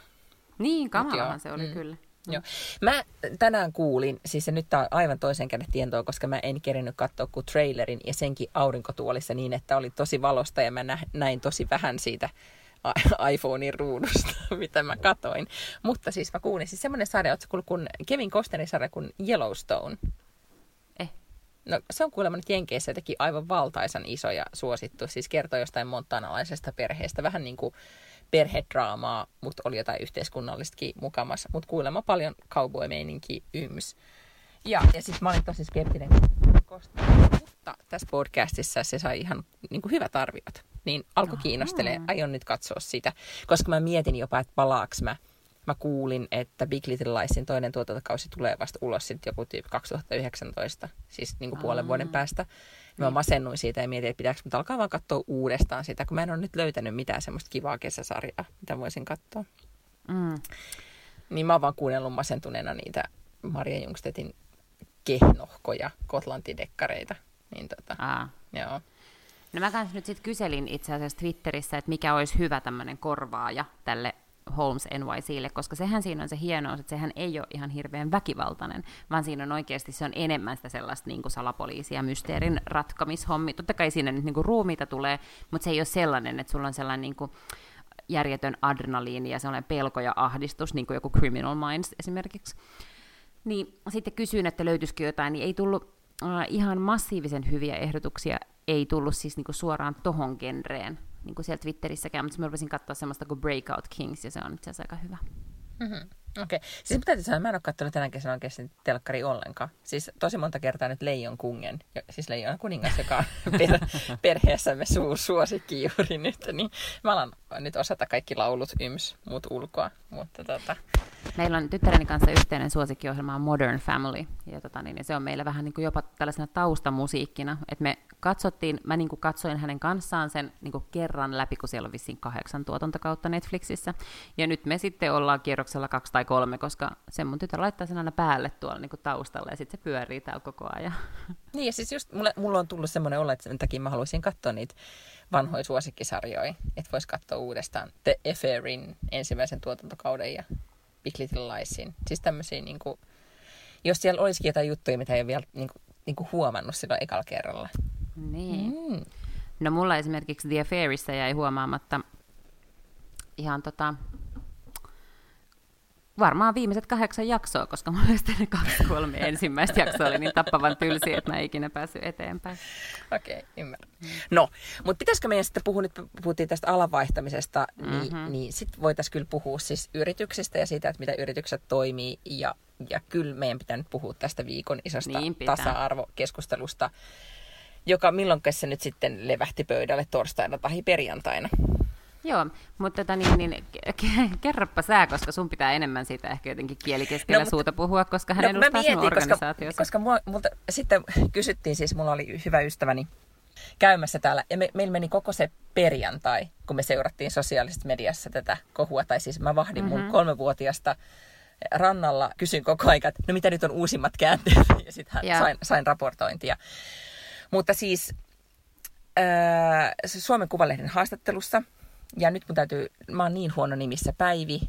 Niin, kamalahan se oli mm. kyllä. Mm. Joo. Mä tänään kuulin, siis se nyt tää on aivan toisen käden tietoa, koska mä en kerinyt katsoa kuin trailerin ja senkin aurinkotuolissa niin, että oli tosi valosta ja mä näin tosi vähän siitä... iPhonein ruudusta, mitä mä katoin. Mutta siis mä kuulin, siis semmoinen sarja, ootko kuullut kun Kevin Costnerin sarja kuin Yellowstone? Eh. No se on kuulemma nyt Jenkeissä jotenkin aivan valtaisan iso ja suosittu. Siis kertoo jostain montanalaisesta perheestä. Vähän niin kuin perhedraamaa, mutta oli jotain yhteiskunnallistakin mukamassa. Mutta kuulemma paljon cowboy-meininkiä yms. Ja, ja sitten mä olin tosi skeptinen Costnerin, mutta tässä podcastissa se sai ihan niin kuin hyvät arviot. Niin alkoi kiinnostelee, aion nyt katsoa sitä, koska mä mietin jopa, että palaaks mä mä kuulin, että Big Little Liesin toinen tuotantokausi tulee vasta ulos sitten joku tyyppi kaksituhattayhdeksäntoista, siis niinku puolen vuoden päästä. Ja mä masennuin siitä ja mietin, että pitääkö mut alkaa vaan katsoa uudestaan sitä, kun mä en ole nyt löytänyt mitään semmoista kivaa kesäsarjaa, mitä voisin katsoa. Mm. Niin mä oon vaan kuunnellut masentuneena niitä Maria Jungstedtin kehnohkoja kotlantidekkareita. Niin tota, Aa. joo. No mä kans nyt sit kyselin itse asiassa Twitterissä, että mikä olisi hyvä tämmönen korvaaja tälle Holmes N Y C:lle, koska sehän siinä on se hienous, että sehän ei ole ihan hirveän väkivaltainen, vaan siinä on oikeasti, se on enemmän sitä sellaista niin kuin salapoliisia ja mysteerin ratkamishommi. Totta kai siinä nyt niin kuin ruumiita tulee, mutta se ei ole sellainen, että sulla on sellainen niin kuin järjetön adrenaliini ja sellainen pelko ja ahdistus, niin kuin joku Criminal Minds esimerkiksi. Niin sitten kysyin, että löytyisikö jotain, niin ei tullut äh, ihan massiivisen hyviä ehdotuksia, ei tullut siis niin kuin suoraan tohon genreen. Niin kuin siellä Twitterissäkään, mutta mä rupesin katsoa semmoista kuin Breakout Kings, ja se on itse asiassa aika hyvä. Mm-hmm. Okei. Okay. Siis mitä täytyy sanoa, mä en ole katsonut tänä kesänä oikeasti telkkari ollenkaan. Siis tosi monta kertaa nyt Leijon kungen, siis Leijon kuningas, joka on per, perheessämme suursuosikki juuri nyt, niin mä alan nyt osata kaikki laulut yms, mut ulkoa. Mutta tota... Meillä on tyttäreni kanssa yhteinen suosikkiohjelma Modern Family, ja, tota niin, ja se on meillä vähän niin kuin jopa tällaisena taustamusiikkina, että me katsottiin, mä niin kuin katsoin hänen kanssaan sen niin kuin kerran läpi, kun siellä on vissiin kahdeksan tuotantokautta Netflixissä, ja nyt me sitten ollaan kierroksella kaksi tai kolme, koska sen mun tytär laittaa sen aina päälle tuolla niin kuin taustalla, ja sitten se pyörii täällä koko ajan. Niin, ja siis just mulle, mulla on tullut semmoinen olla, että sen takia mä haluaisin katsoa niitä vanhoja suosikkisarjoja, että vois katsoa uudestaan The Affairin ensimmäisen tuotantokauden ja Big Little Liesin. Siis tämmöisiä, niin kuin, jos siellä olisikin jotain juttuja, mitä ei ole vielä niin kuin, niin kuin huomannut silloin ekalla kerralla. Niin. Mm. No mulla esimerkiksi The Affairissa jäi huomaamatta ihan tota, varmaan viimeiset kahdeksan jaksoa, koska mulla olisi ne kaksi kolme ensimmäistä jaksoa oli niin tappavan tylsiä, että mä en ikinä päässyt eteenpäin. Okei, okay, ymmärrän. No, mutta pitäisikö meidän sitten puhua, nyt puhuttiin tästä alanvaihtamisesta, mm-hmm. niin, niin sitten voitaisiin kyllä puhua siis yrityksistä ja siitä, että mitä yritykset toimii, ja, ja kyllä meidän pitää nyt puhua tästä viikon isosta niin tasa-arvokeskustelusta, joka milloinkaan se nyt sitten levähti pöydälle torstaina tai perjantaina. Joo, mutta tota niin, niin kerropa sä, koska sun pitää enemmän siitä ehkä jotenkin kielikeskellä no, suuta puhua, koska hän no, edustaa mietin, sinun organisaatiossa. Koska, koska mua, multa, sitten kysyttiin, siis mulla oli hyvä ystäväni käymässä täällä, ja me, meillä meni koko se perjantai, kun me seurattiin sosiaalisessa mediassa tätä kohua, tai siis mä vahdin mm-hmm. mun kolmevuotiasta rannalla, kysyin koko ajan, että no mitä nyt on uusimmat käänteet, ja sitten sain, sain raportointia. Mutta siis äh, Suomen Kuvalehden haastattelussa, ja nyt mun täytyy, mä oon niin huono nimissä, Päivi.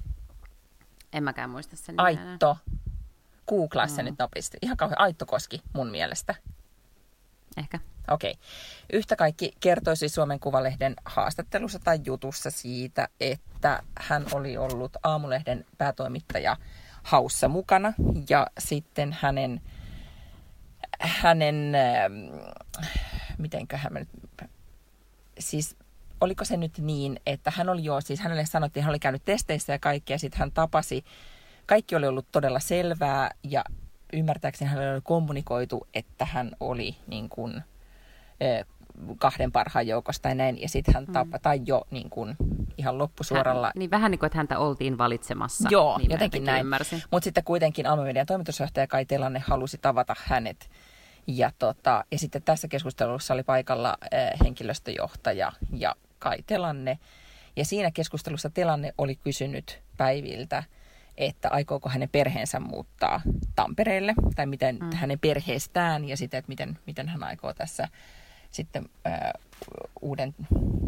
En mäkään muista sen nimeä. Aitto. Googlaa mm. se nyt nopeasti. Ihan kauhean Aittokoski mun mielestä. Ehkä. Okei. Okay. Yhtä kaikki kertoi siis Suomen Kuvalehden haastattelussa tai jutussa siitä, että hän oli ollut Aamulehden päätoimittaja haussa mukana. Ja sitten hänen, hänen, mitenköhän mä nyt, siis... Oliko se nyt niin, että hän oli jo, siis hänelle sanottiin, hän oli käynyt testeissä ja kaikkea, ja sitten hän tapasi, kaikki oli ollut todella selvää, ja ymmärtääkseni hänelle oli kommunikoitu, että hän oli niin kuin, kahden parhaan joukosta ja näin, ja sitten hän tapasi, mm. tai jo niin kuin, ihan loppusuoralla. Hän, niin vähän niin kuin, että häntä oltiin valitsemassa. Joo, niin jotenkin näin. Mutta sitten kuitenkin Alma Median toimitusjohtaja Kai Telanne halusi tavata hänet. Ja, tota, ja sitten tässä keskustelussa oli paikalla eh, henkilöstöjohtaja ja Kai Telanne. Ja siinä keskustelussa Telanne oli kysynyt Päiviltä, että aikooko hänen perheensä muuttaa Tampereelle, tai miten mm. hänen perheestään, ja sitten, että miten, miten hän aikoo tässä sitten äh, uuden,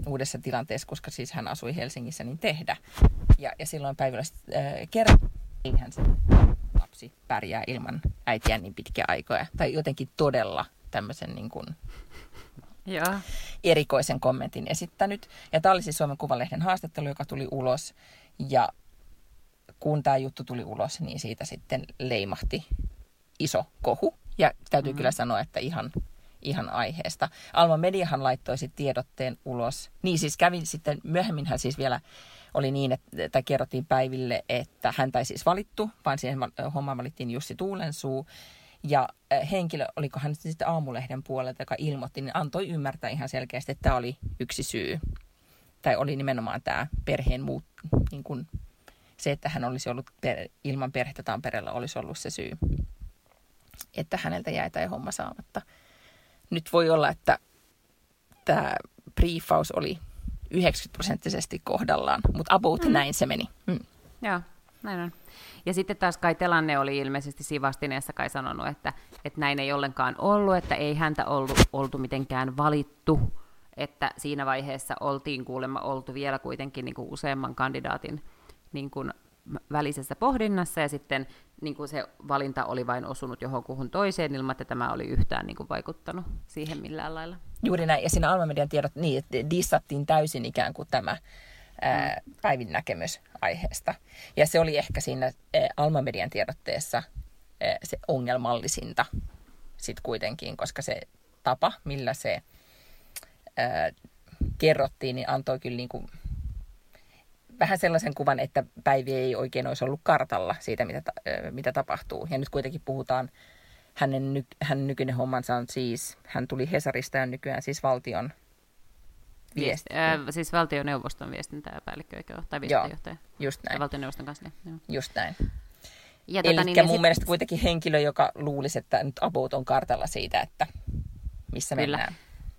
uudessa tilanteessa, koska siis hän asui Helsingissä, niin tehdä. Ja, ja silloin Päivillä äh, kertoi, eihän se... lapsi pärjää ilman äitiä niin pitkiä aikoja. Tai jotenkin todella tämmöisen niin kuin ja. erikoisen kommentin esittänyt. Ja tämä oli siis Suomen Kuvalehden haastattelu, joka tuli ulos. Ja kun tämä juttu tuli ulos, niin siitä sitten leimahti iso kohu. Ja täytyy mm-hmm. kyllä sanoa, että ihan, ihan aiheesta. Alma Mediahan laittoi sitten tiedotteen ulos. Niin siis kävi sitten, myöhemminhän siis vielä... Oli niin, että kerrottiin Päiville, että häntä ei siis valittu, vaan siihen hommaan valittiin Jussi Tuulensuu. Ja henkilö, oliko hän sitten Aamulehden puolelta, joka ilmoitti, niin antoi ymmärtää ihan selkeästi, että tämä oli yksi syy. Tai oli nimenomaan tämä perheen muut, niin kuin se, että hän olisi ollut per- ilman perhettä Tampereella, olisi ollut se syy, että häneltä jäi tämä homma saamatta. Nyt voi olla, että tämä briefaus oli yhdeksänkymmentä prosenttisesti kohdallaan, mutta about mm. näin se meni. Mm. Joo, näin on. Ja sitten taas Kai Telanne oli ilmeisesti sivastineessa kai sanonut, että, että näin ei ollenkaan ollut, että ei häntä ollut, oltu mitenkään valittu, että siinä vaiheessa oltiin kuulemma oltu vielä kuitenkin niin kuin useamman kandidaatin niin kuin välisessä pohdinnassa, ja sitten niin kuin se valinta oli vain osunut johonkuhun toiseen ilman, että tämä oli yhtään niin kuin vaikuttanut siihen millään lailla. Juuri näin, ja siinä Alma Median tiedot, niin, että dissattiin täysin ikään kuin tämä ää, Päivin näkemys aiheesta. Ja se oli ehkä siinä ää, Alma Median tiedotteessa ää, se ongelmallisinta sit kuitenkin, koska se tapa, millä se ää, kerrottiin, niin antoi kyllä niin kuin vähän sellaisen kuvan, että Päivi ei oikein olisi ollut kartalla siitä, mitä, ää, mitä tapahtuu. Ja nyt kuitenkin puhutaan, Hänen ny, hän nykyinen hommansa on siis, hän tuli Hesarista ja nykyään siis valtion viest, äh, siis valtioneuvoston viestintäpäällikkö, tai viestintäjohtaja. Joo, just näin. Ja valtioneuvoston kanslia. Joo. Just näin. Ja tota, eli niin, mun sit... mielestä kuitenkin henkilö, joka luulisi, että nyt about on kartalla siitä, että missä kyllä mennään.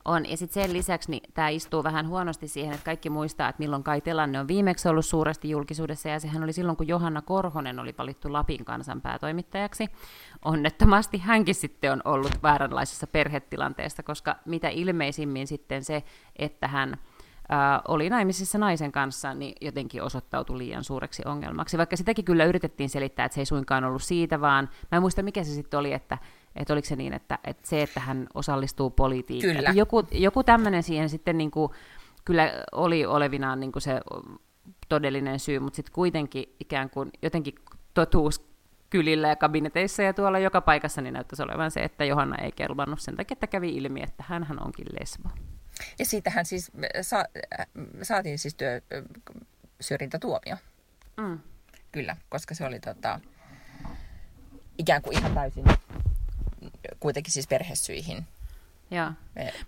On. Ja sitten sen lisäksi niin tämä istuu vähän huonosti siihen, että kaikki muistaa, että milloin Kai Telanne on viimeksi ollut suuresti julkisuudessa, ja sehän oli silloin, kun Johanna Korhonen oli valittu Lapin Kansan päätoimittajaksi. Onnettomasti hänkin sitten on ollut vääränlaisessa perhetilanteessa, koska mitä ilmeisimmin sitten se, että hän ää, oli naimisissa naisen kanssa, niin jotenkin osoittautui liian suureksi ongelmaksi. Vaikka sitäkin kyllä yritettiin selittää, että se ei suinkaan ollut siitä, vaan mä en muista, mikä se sitten oli, että että oliko se niin, että, että se, että hän osallistuu politiikkaan. Joku, joku tämmöinen siihen sitten niin kuin, kyllä oli olevinaan niin kuin se todellinen syy, mutta sitten kuitenkin ikään kuin jotenkin totuus kylillä ja kabineteissa ja tuolla joka paikassa niin näyttäisi olevan se, että Johanna ei kelvannut sen takia, että kävi ilmi, että hänhän onkin lesbo. Ja siitähän siis sa- saatiin siis työ, syrjintätuomio. Mm. Kyllä, koska se oli tota, ikään kuin ihan täysin kuitenkin siis perhesyihin. Joo,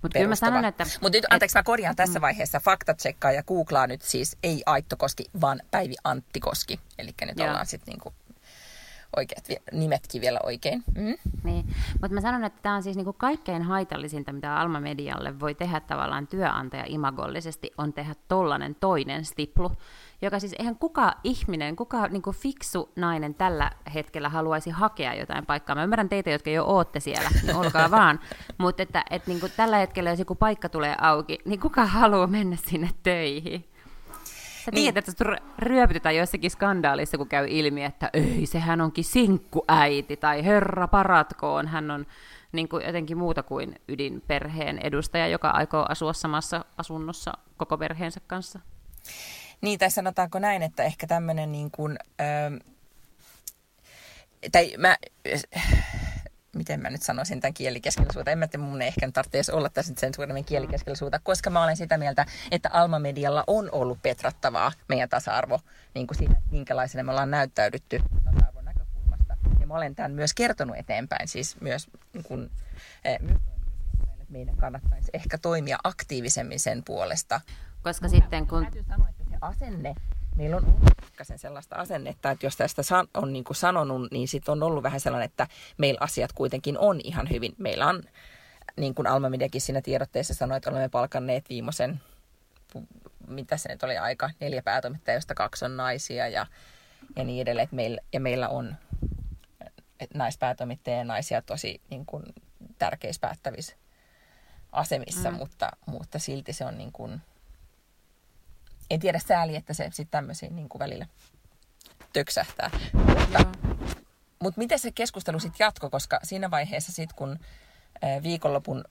mutta kyllä mä sanon, että... Mutta nyt, anteeksi, et... mä korjaan tässä vaiheessa, faktatsekkaa ja googlaa nyt siis ei Aittokoski, vaan Päivi Anttikoski. Eli nyt Joo. ollaan sitten niinku oikeat nimetkin vielä oikein. Mm? Niin, mutta mä sanon, että tämä on siis niinku kaikkein haitallisinta, mitä Alma Medialle voi tehdä tavallaan työnantaja imagollisesti, on tehdä tollainen toinen stiplu, joka siis eihän kuka ihminen, kuka niin kuin fiksu nainen tällä hetkellä haluaisi hakea jotain paikkaa. Mä ymmärrän teitä, jotka jo ootte siellä, niin olkaa vaan. Mutta että, että niin kuin tällä hetkellä, jos joku paikka tulee auki, niin kuka haluaa mennä sinne töihin? Sä tiedät, niin, että sut ryöpytetään jossakin skandaalissa, kun käy ilmi, että ei, sehän onkin sinkkuäiti, tai herra paratkoon, hän on niin kuin jotenkin muuta kuin ydinperheen edustaja, joka aikoo asua samassa asunnossa koko perheensä kanssa. Niin, tai sanotaanko näin, että ehkä tämmöinen niin kuin, ähm, tai mä, äh, miten mä nyt sanoisin tämän kielikeskelisuutta, en mä tiedä, mun ei ehkä tarvitse edes olla tässä sen suuremmin kielikeskelisuutta, koska mä olen sitä mieltä, että Alma Medialla on ollut petrattavaa meidän tasa-arvo, niin kuin siitä, minkälaisena me ollaan näyttäydytty tasa-arvon näkökulmasta, ja mä olen tämän myös kertonut eteenpäin, siis myös niin kuin, äh, meidän kannattaisi ehkä toimia aktiivisemmin sen puolesta. Koska Minä, sitten kun... Täytyy sanoa, että se asenne, meillä on ollut sellaista asennetta, että jos tästä on niin kuin sanonut, niin sitten on ollut vähän sellainen, että meillä asiat kuitenkin on ihan hyvin. Meillä on, niin kuin Alma Mediakin siinä tiedotteessa sanoi, että olemme palkanneet viimeisen, mitä se nyt oli aika, neljä päätoimittajaa, joista kaksi on naisia ja, ja niin edelleen. Että meillä, ja meillä on naispäätoimittajia ja naisia tosi niin kuin tärkeissä päättävissä asemissa, mm. mutta, mutta silti se on niin kuin... En tiedä sääli, että se sitten tämmöisiin niin kuin välillä töksähtää. Mutta, mutta miten se keskustelu sitten jatkoi, koska siinä vaiheessa sitten kun viikonlopun,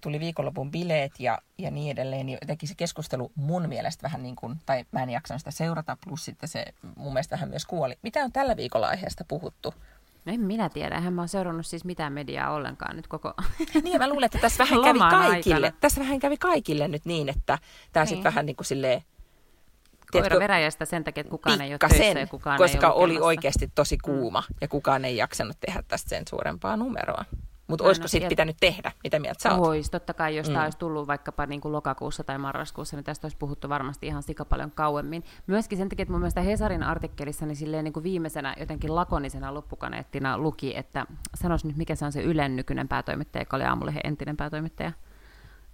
tuli viikonlopun bileet ja, ja niin edelleen, niin jotenkin se keskustelu mun mielestä vähän niin kuin, tai mä en jaksanut sitä seurata, plus sitten se mun mielestä vähän myös kuoli. Mitä on tällä viikolla aiheesta puhuttu? No en minä tiedä, enhän mä oon seurannut siis mitään mediaa ollenkaan nyt koko... Niin, mä luulen, että tässä vähän kävi kaikille, tässä vähän kävi kaikille nyt niin, että tää sitten vähän niin kuin silleen... Koira veräjästä sen takia, että kukaan ei ole töissä ja kukaan ei ole, koska oli oikeasti tosi kuuma ja kukaan ei jaksanut tehdä tästä sen suurempaa numeroa. Mutta olisiko siitä pitänyt tehdä? Mitä mieltä sä oot? Ois, totta kai, jos mm. tämä olisi tullut vaikkapa niin kuin lokakuussa tai marraskuussa, niin tästä olisi puhuttu varmasti ihan sikapaljon kauemmin. Myöskin sen takia, että mun mielestä Hesarin artikkelissa niin silleen niin kuin viimeisenä jotenkin lakonisena loppukaneettina luki, että sanois nyt, mikä se on se Ylen nykyinen päätoimittaja, joka oli Aamulehden entinen päätoimittaja.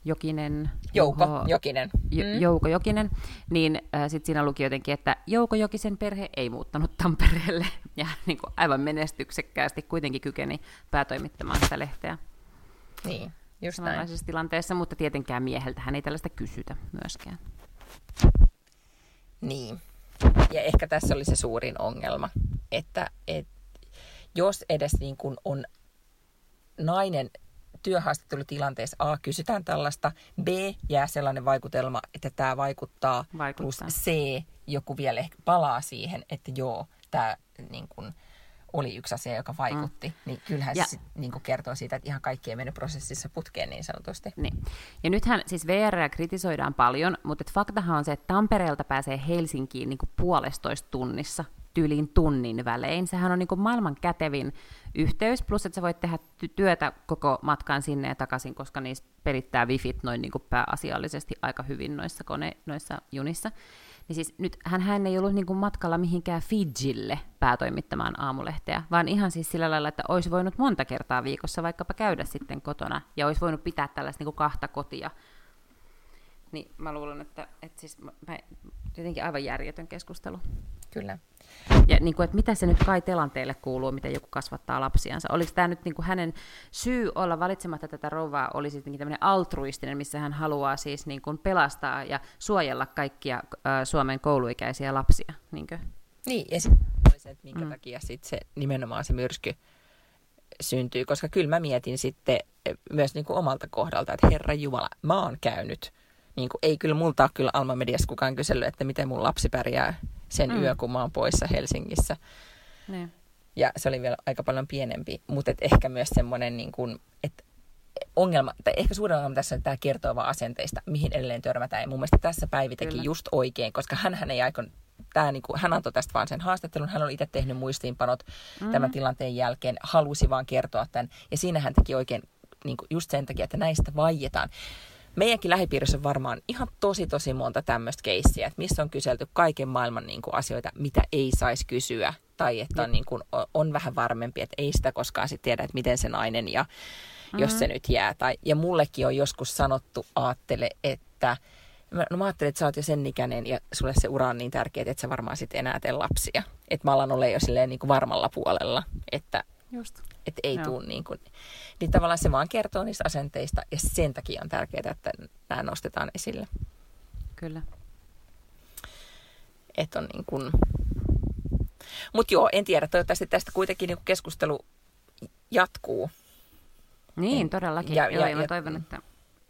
Jokinen, Jouko oho, Jokinen. Jo, Jouko Jokinen, niin äh, sitten siinä luki jotenkin, että Jouko Jokisen perhe ei muuttanut Tampereelle, ja niin kuin aivan menestyksekkäästi kuitenkin kykeni päätoimittamaan sitä lehteä. Niin, just samanlaisessa näin. Tilanteessa, mutta tietenkään mieheltähän ei tällaista kysytä myöskään. Niin, ja ehkä tässä oli se suurin ongelma, että et, jos edes niin kun on nainen työhaastattelutilanteessa A, kysytään tällaista, B, jää sellainen vaikutelma, että tämä vaikuttaa, vaikuttaa. Plus C, joku vielä ehkä palaa siihen, että joo, tämä niin kun oli yksi asia, joka vaikutti, mm. niin kyllähän ja. se niin kun kertoo siitä, että ihan kaikki ei mennyt prosessissa putkeen niin sanotusti. Niin. Ja nythän siis V R:ää kritisoidaan paljon, mutta et faktahan on se, että Tampereelta pääsee Helsinkiin niin kuin puolestoista tunnissa. Tyyliin tunnin välein. Sehän on niin kuin maailman kätevin yhteys, plus että sä voit tehdä työtä koko matkan sinne ja takaisin, koska niissä pelittää wifit noin niin kuin pääasiallisesti aika hyvin noissa, kone, noissa junissa. Niin siis nyt hän ei ollut niin kuin matkalla mihinkään Fidjille päätoimittamaan Aamulehteä, vaan ihan siis sillä lailla, että olisi voinut monta kertaa viikossa vaikkapa käydä sitten kotona ja olisi voinut pitää tällaista niin kuin kahta kotia. Niin mä luulen, että, että siis mä, mä, jotenkin aivan järjetön keskustelu. Kyllä. Ja niin kuin, että mitä se nyt Kai Telanteelle kuuluu, miten joku kasvattaa lapsiansa? Oliko tämä nyt niin kuin hänen syy olla valitsematta tätä rouvaa, oli sitten tämmöinen altruistinen, missä hän haluaa siis niin kuin pelastaa ja suojella kaikkia äh, Suomen kouluikäisiä lapsia? Niinkö? Niin, ja sitten oli se, että minkä mm. takia sit se, nimenomaan se myrsky syntyy, koska kyllä mä mietin sitten myös niin kuin omalta kohdalta, että Herra Jumala, mä oon käynyt. Niin kuin, ei kyllä multa ole kyllä Alma Mediassa kukaan kysellyt, että miten mun lapsi pärjää sen mm. yö, kun mä oon poissa Helsingissä. Ne. Ja se oli vielä aika paljon pienempi, mutta ehkä myös semmoinen niin kuin, että ongelma, tai ehkä suurin ongelma tässä on tämä kertoo vaan asenteista, mihin edelleen törmätään. Ja mun mielestä tässä Päivi teki kyllä. just oikein, koska hänhän ei aikon, tää niin kuin, hän antoi tästä vaan sen haastattelun, hän oli itse tehnyt muistiinpanot mm. tämän tilanteen jälkeen, halusi vaan kertoa tämän, ja siinä hän teki oikein niin kuin just sen takia, että näistä vaietaan. Meidänkin lähipiirissä on varmaan ihan tosi tosi monta tämmöistä keissiä, että missä on kyselty kaiken maailman niin kuin, asioita, mitä ei saisi kysyä. Tai että on, niin kuin, on vähän varmempi, että ei sitä koskaan sit tiedä, että miten se nainen ja mm-hmm. jos se nyt jää. Tai, ja mullekin on joskus sanottu, aattele, että no mä ajattelin, että sä oot jo sen ikäinen ja sulle se ura on niin tärkeä, että et sä varmaan sit enää tee lapsia. Että mä alan olla jo silleen niin kuin varmalla puolella, että... Just. Että ei tule niin kuin, niin tavallaan se vaan kertoo niistä asenteista ja sen takia on tärkeää, että nämä nostetaan esille. Kyllä. Että on niin kuin, mut joo, en tiedä, toivottavasti tästä kuitenkin niin kuin keskustelu jatkuu. Niin, en... todellakin. Ja, joo, ja, ja mä toivon, että,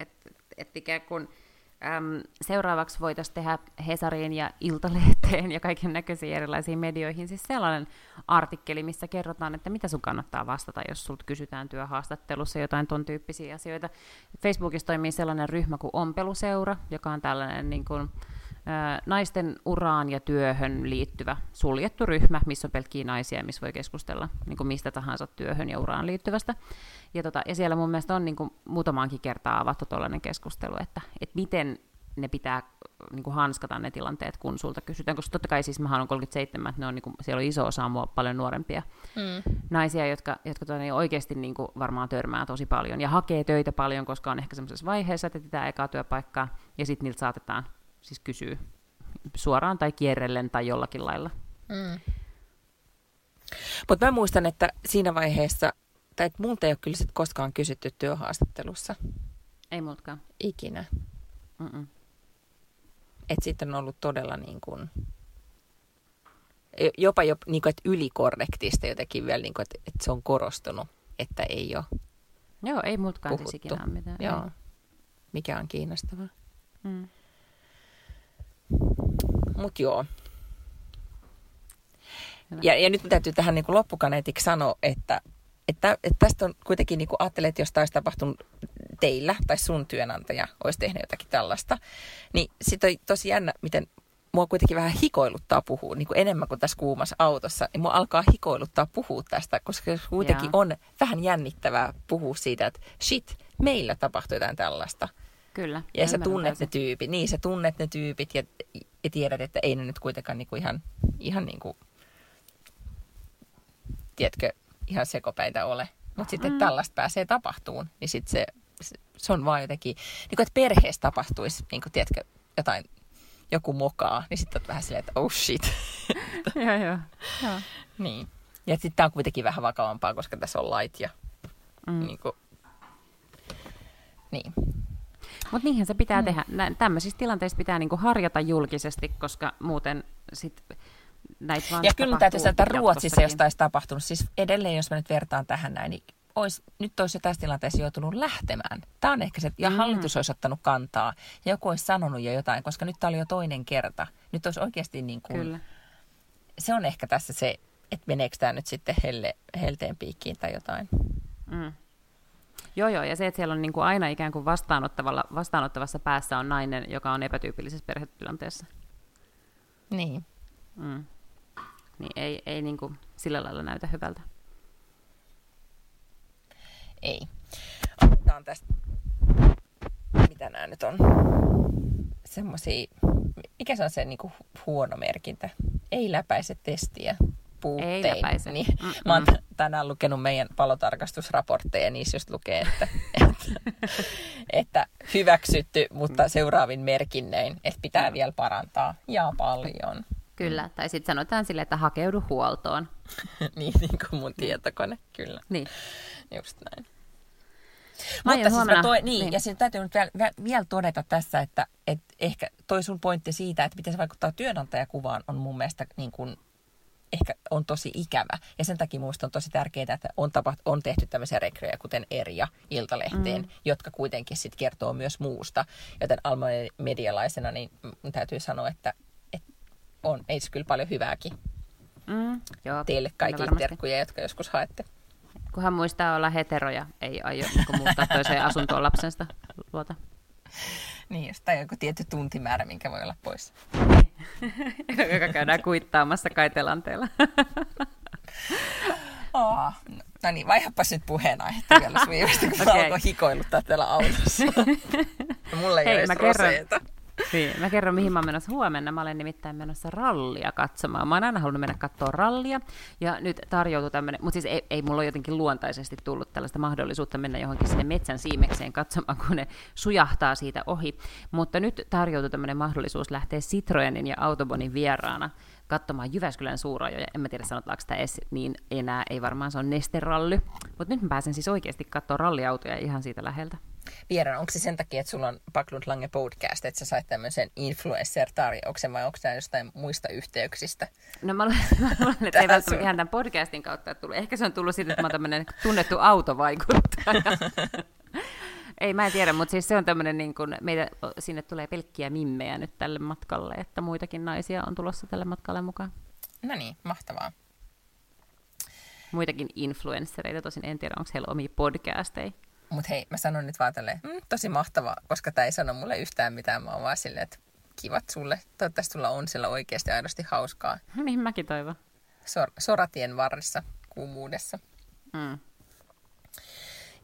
että, että ikään kuin äm, seuraavaksi voitaisiin tehdä Hesariin ja Iltalehteen ja kaiken näköisiin erilaisiin medioihin siis sellainen artikkeli, missä kerrotaan, että mitä sun kannattaa vastata, jos sulta kysytään työhaastattelussa jotain ton tyyppisiä asioita. Facebookissa toimii sellainen ryhmä kuin Ompeluseura, joka on tällainen niin kuin, ä, naisten uraan ja työhön liittyvä suljettu ryhmä, missä on pelkkiä naisia, missä voi keskustella niin kuin mistä tahansa työhön ja uraan liittyvästä. Ja, tota, ja siellä mun mielestä on niin kuin muutamaankin kertaa avattu tuollainen keskustelu, että, että miten ne pitää niin kuin hanskata ne tilanteet, kun sulta kysytään. Koska totta kai siis mä olen kolmekymmentäseitsemän, ne on, niin kuin, siellä on iso osa mua paljon nuorempia mm. naisia, jotka, jotka oikeasti niin kuin varmaan törmää tosi paljon ja hakee töitä paljon, koska on ehkä semmoisessa vaiheessa, että etsitään ekaa työpaikkaa ja sitten niiltä saatetaan siis kysyä suoraan tai kierrellen tai jollakin lailla. Mm. Mutta mä muistan, että siinä vaiheessa... Että multa ei ole kyllä sit koskaan kysytty työhaastattelussa. Ei multakaan. Ikinä. Mm-mm. Että sitten on ollut todella niin kuin, jopa, jopa niin kuin, että ylikorrektista jotenkin vielä, niin kuin, että, että se on korostunut, että ei ole joo, ei multakaan siis ikinä mitään. Joo, ei. Mikä on kiinnostavaa. Mm. Mut joo. Ja, ja nyt täytyy tähän niin kuin loppukaneetiksi sanoa, että Että, että tästä on kuitenkin, niin kuin ajattelet, että jos tämä olisi tapahtunut teillä tai sun työnantaja olisi tehnyt jotakin tällaista, niin sitten on tosi jännä, miten mua kuitenkin vähän hikoiluttaa puhua, niin kuin enemmän kuin tässä kuumassa autossa. Niin mua alkaa hikoiluttaa puhua tästä, koska kuitenkin yeah. on vähän jännittävää puhua siitä, että shit, meillä tapahtui jotain tällaista. Kyllä. Ja sä tunnet täysin. ne tyypit. Niin, sä tunnet ne tyypit ja, ja tiedät, että ei ne nyt kuitenkaan niinku ihan, ihan niinku, tiedätkö, ihan sekopäitä ole. Mutta sitten mm. tällaista pääsee tapahtuun, niin sitten se, se on vaan jotenkin, niin kuin, että perheessä tapahtuisi, niin kuin, tiedätkö, jotain, joku mokaa, niin sitten olet vähän silleen, että oh shit. Joo, joo. Ja. Niin. Ja sitten tämä on kuitenkin vähän vakavampaa, koska tässä on lait ja mm. niin kuin, niin. Mutta niinhän se pitää mm. tehdä. Tämmöisissä tilanteissa pitää niinku harjata julkisesti, koska muuten sit näitä vaan ja kyllä täytyy sanoa, että Ruotsissa jostain olisi tapahtunut. Siis edelleen, jos mä nyt vertaan tähän näin, niin ois, nyt olisi jo tässä tilanteessa joutunut lähtemään. Tämä on ehkä se, ja hallitus mm. olisi ottanut kantaa. Ja joku olisi sanonut jo jotain, koska nyt tämä oli jo toinen kerta. Nyt olisi oikeasti niin kuin, kyllä. se on ehkä tässä se, että meneekö tämä nyt sitten helle, helteen piikkiin tai jotain. Mm. Joo, joo, ja se, että siellä on niin kuin aina ikään kuin vastaanottavalla, vastaanottavassa päässä on nainen, joka on epätyypillisessä perhetilanteessa. Niin. Mm. Niin ei, ei niin kuin sillä lailla näytä hyvältä. Ei. Otetaan tästä, mitä nämä nyt on, semmoisia, mikä se on se niin kuin huono merkintä? Ei läpäise testiä. Puuttein. Ei läpäise. Niin, mä oon tänään lukenut meidän palotarkastusraportteja ja niissä just lukee, että, että, että hyväksytty, mutta seuraavin merkinnöin, että pitää vielä parantaa. Ja paljon. Kyllä, tai sitten sanotaan silleen, että hakeudu huoltoon. niin, niin kuin mun tietokone, kyllä. Niin. Just näin. Mä mutta siis mä toi, niin, niin. ja sen täytyy nyt vielä, vielä todeta tässä, että et ehkä toi sun pointti siitä, että miten se vaikuttaa työnantajakuvaan on mun mielestä niin kuin ehkä on tosi ikävä. Ja sen takia minusta on tosi tärkeää, että on, tapaht- on tehty tämmöisiä rekryjä, kuten Erja Iltalehteen, mm. jotka kuitenkin sitten kertoo myös muusta. Joten alma-medialaisena niin täytyy sanoa, että, että on ei kyllä paljon hyvääkin. Mm. Joo, teille kaikille terkkuja, jotka joskus haette. Kunhan muistaa olla heteroja, ei aio niin muuttaa toiseen asuntoon lapsensa luota. Niin, tai joku tietty tuntimäärä, minkä voi olla pois. Joka käydään kuittaamassa Kai Telanteella. Oh, no niin, vaihapas nyt puheenaihetta vielä sun viimeistä, kun okay. mä alkoin hikoiluttaa täällä autossa. Mulla ei Hei, ole edes roseita. Niin, mä kerron, mihin mä oon menossa huomenna. Mä olen nimittäin menossa rallia katsomaan. Mä oon aina halunnut mennä katsoa rallia, ja nyt tarjoutui tämmöinen, mutta siis ei, ei mulla ole jotenkin luontaisesti tullut tällaista mahdollisuutta mennä johonkin sinne metsän siimekseen katsomaan, kun ne sujahtaa siitä ohi. Mutta nyt tarjoutui tämmöinen mahdollisuus lähteä Citroenin ja Autobonin vieraana katsomaan Jyväskylän Suurajoja. En mä tiedä, sanotaanko sitä edes niin enää, ei varmaan, se on nesteralli. Mutta nyt mä pääsen siis oikeasti katsoa ralliautoja ihan siitä läheltä. Vieraan, onko se sen takia, että sulla on Backlund-Lange-podcast, että sä sait tämmöisen influencer-tarjouksen, vai onko tämä jostain muista yhteyksistä? No mä luulen, että ei välttämättä ihan tämän podcastin kautta tullut. Ehkä se on tullut siitä, että mä oon tämmöinen tunnettu autovaikuttaja. Ei, mä en tiedä, mutta siis se on tämmöinen, niin kuin meitä, sinne tulee pelkkiä mimmejä nyt tälle matkalle, että muitakin naisia on tulossa tälle matkalle mukaan. No niin, mahtavaa. Muitakin influenssereita, tosin en tiedä, onko heillä omia podcasteja. Mutta hei, mä sanon nyt vaan tälleen, mm, tosi mahtavaa, koska tää ei sano mulle yhtään mitään, mä oon vaan silleen, että kivat sulle. Toivottavasti sulla on siellä oikeasti aidosti hauskaa. Niin, mäkin toivon. Sor- soratien varressa, kuumuudessa. Mm.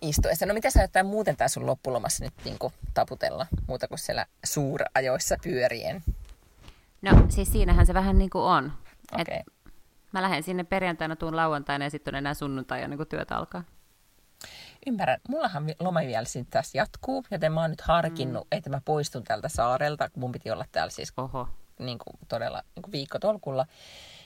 Istuessa. No mitä sä jotain muuten tää sun loppulomassa nyt niinku taputella, muuta kuin siellä suurajoissa pyörien? No siis siinähän se vähän niin kuin on. Okay. Et mä lähden sinne perjantaina, tuun lauantaina ja sitten on enää sunnuntai ja niin työt alkaa. Ymmärrän. Mullahan loma vielä siitä tässä jatkuu, joten mä oon nyt harkinnut, mm. että mä poistun tältä saarelta, kun mun piti olla täällä siis niin kuin todella niin kuin viikkotolkulla.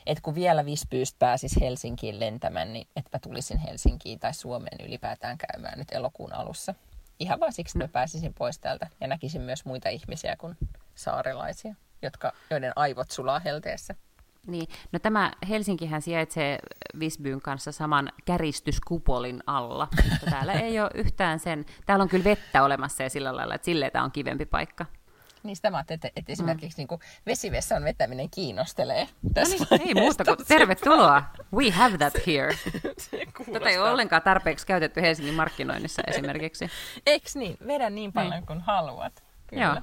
Että kun vielä Visbystä pääsisi Helsinkiin lentämään, niin että mä tulisin Helsinkiin tai Suomeen ylipäätään käymään nyt elokuun alussa. Ihan vaan siksi, että mä pääsisin pois täältä ja näkisin myös muita ihmisiä kuin saarelaisia, jotka, joiden aivot sulaa helteessä. Niin. No tämä Helsinkihän sijaitsee Visbyn kanssa saman käristyskupolin alla, mutta täällä ei ole yhtään sen, täällä on kyllä vettä olemassa ja sillä lailla, että silleen tämä on kivempi paikka. Niin sitä mä ajattelin, että, että esimerkiksi mm. niinku vesivessan vetäminen kiinnostelee. Tässä no niin, ei muuta kuin tervetuloa. We have that here. Tätä ei ole ollenkaan tarpeeksi käytetty Helsingin markkinoinnissa esimerkiksi. Eiks niin? Vedä niin paljon niin kuin haluat. Kyllä.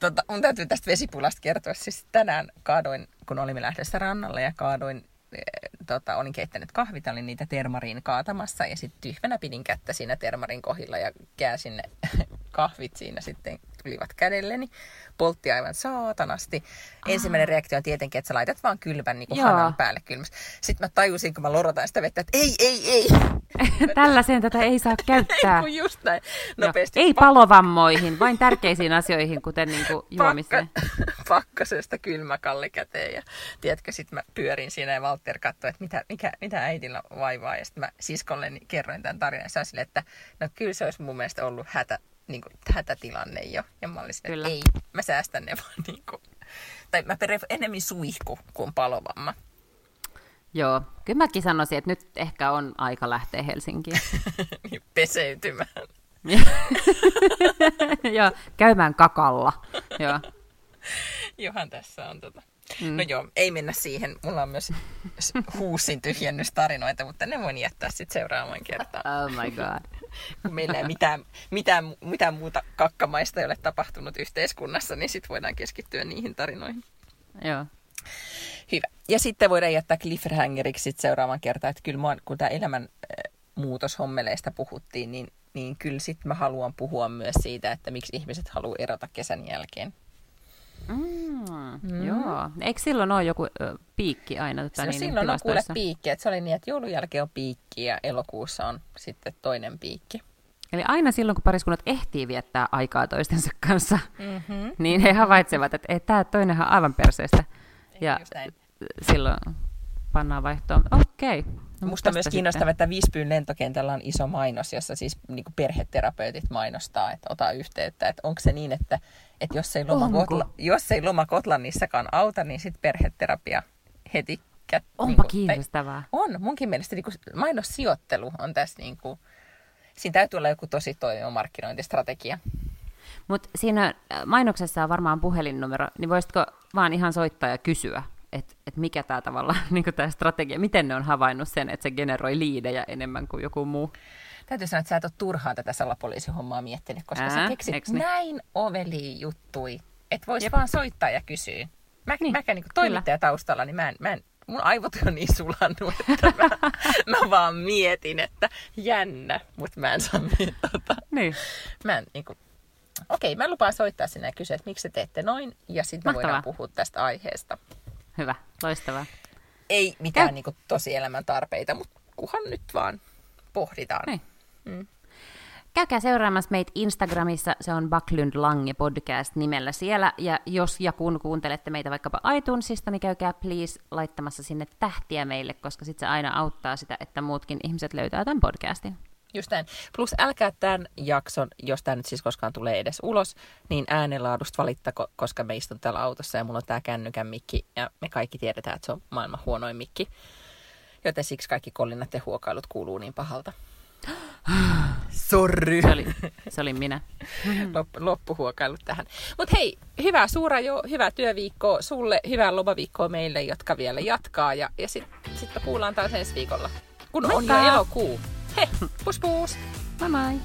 Tota, mun täytyy tästä vesipulasta kertoa. Siis tänään kaadoin, kun olimme lähdössä rannalle ja kaadoin, e, tota, olin keittänyt kahvit, olin niitä termariin kaatamassa ja sitten tyhmänä pidin kättä siinä termarin kohdilla ja kääsin ne kahvit siinä sitten tulivat kädelleni. Poltti aivan saatanasti. Aha. Ensimmäinen reaktio on tietenkin, että sä laitat vaan kylmän niin kuin hanan päälle kylmässä. Sitten mä tajusin, kun mä lorotan sitä vettä, että ei, ei, ei. Tällaiseen tätä ei saa käyttää. Ei, just näin. Nopeasti. No, ei pak- palovammoihin, vain tärkeisiin asioihin, kuten niin kuin juomiseen. Pakka, pakkasesta kylmä kalli käteen. Ja tiedätkö, sitten mä pyörin siinä ja Walter katsoi, että mitä, mikä, mitä äitillä vaivaa. Ja sitten mä siskolleni kerroin tämän tarinan. Se on sille, että no kyllä se olisi mun mielestä ollut hätä. Niin kuin hätätilanne jo. Ja mä olin sille, että ei, mä säästän ne vaan niin kuin. Tai mä perään enemmän suihku kuin palovamma. Joo, kyllä mäkin sanoisin, että nyt ehkä on aika lähteä Helsinkiin. Peseytymään. Joo, käymään kakalla. Joo. Johan tässä on tota. Mm. No joo, ei mennä siihen. Mulla on myös huusin tyhjennystarinoita, mutta ne voin jättää sitten seuraavaan kertaan. Oh my god. Kun meillä ei mitään, mitään, mitään muuta kakkamaista ei ole tapahtunut yhteiskunnassa, niin sitten voidaan keskittyä niihin tarinoihin. Joo. Hyvä. Ja sitten voidaan jättää cliffhangeriksi seuraavan kertaan, että kyllä mua, kun tämä elämänmuutoshommeleista puhuttiin, niin, niin kyllä sitten mä haluan puhua myös siitä, että miksi ihmiset haluaa erota kesän jälkeen. Mm, mm. Joo. Eikö silloin ole joku ö, piikki aina? Tota, no, niin, silloin on kuule piikki. Että se oli niin, että joulun jälkeen on piikki ja elokuussa on sitten toinen piikki. Eli aina silloin, kun pariskunnat ehtii viettää aikaa toistensa kanssa, mm-hmm. niin he havaitsevat, että ei, tämä toinenhan on aivan perseestä. Ei, ja silloin pannaan vaihtoon. Okei. Okay. No, musta myös kiinnostavaa, että Visbyn lentokentällä on iso mainos, jossa siis niin kuin perheterapeutit mainostaa, että ota yhteyttä. Että onko se niin, että, että jos, ei loma Kotla, jos ei loma Kotlannissakaan auta, niin sitten perheterapia heti. Kät, onpa niin kuin, kiinnostavaa. Tai, on, munkin mielestä niin kuin mainossijoittelu on tässä, niin kuin, siinä täytyy olla joku tosi toimiva markkinointistrategia. Mutta siinä mainoksessa on varmaan puhelinnumero, niin voisitko vaan ihan soittaa ja kysyä? Että et mikä tämä tavallaan, niin tämä strategia, miten ne on havainnut sen, että se generoi liidejä enemmän kuin joku muu? Täytyy sanoa, että sä et ole turhaan tätä salapoliisihommaa miettinyt, koska Ää, sä keksit niin? näin ovelia juttui, että voisi vaan soittaa ja kysyä. Mä, niin, mäkään niin toimittaja taustalla, niin mä en, mä en, mun aivot on niin sulannut, että mä, mä vaan mietin, että jännä, mutta mä en saa miettiä tota. Niin. Mä en niin kuin, okei, mä lupaan soittaa sinne ja kysyä, että miksi te teette noin, ja sitten me voidaan puhua tästä aiheesta. Hyvä, loistavaa. Ei mitään niin kuin, tosielämän tarpeita, mutta kuhan nyt vaan pohditaan. Niin. Mm. Käykää seuraamassa meitä Instagramissa, se on Backlund-Lange-podcast nimellä siellä. Ja jos ja kun kuuntelette meitä vaikkapa iTunesista, niin käykää please laittamassa sinne tähtiä meille, koska sit se aina auttaa sitä, että muutkin ihmiset löytää tämän podcastin. Just näin. Plus älkää tämän jakson, jos tämä nyt siis koskaan tulee edes ulos, niin äänenlaadusta valittako, koska me istun täällä autossa ja mulla on tämä kännykän mikki ja me kaikki tiedetään, että se on maailman huonoin mikki. Joten siksi kaikki kollinnat ja huokailut kuuluu niin pahalta. Sorry. Se oli, se oli minä. Loppu, loppuhuokailut tähän. Mutta hei, hyvää suura jo, hyvää työviikkoa sulle, hyvää lomaviikkoa meille, jotka vielä jatkaa ja, ja sitten sit kuullaan taas ensi viikolla, kun Moikka. On jo elokuu. Hei, pus pus! Moi moi!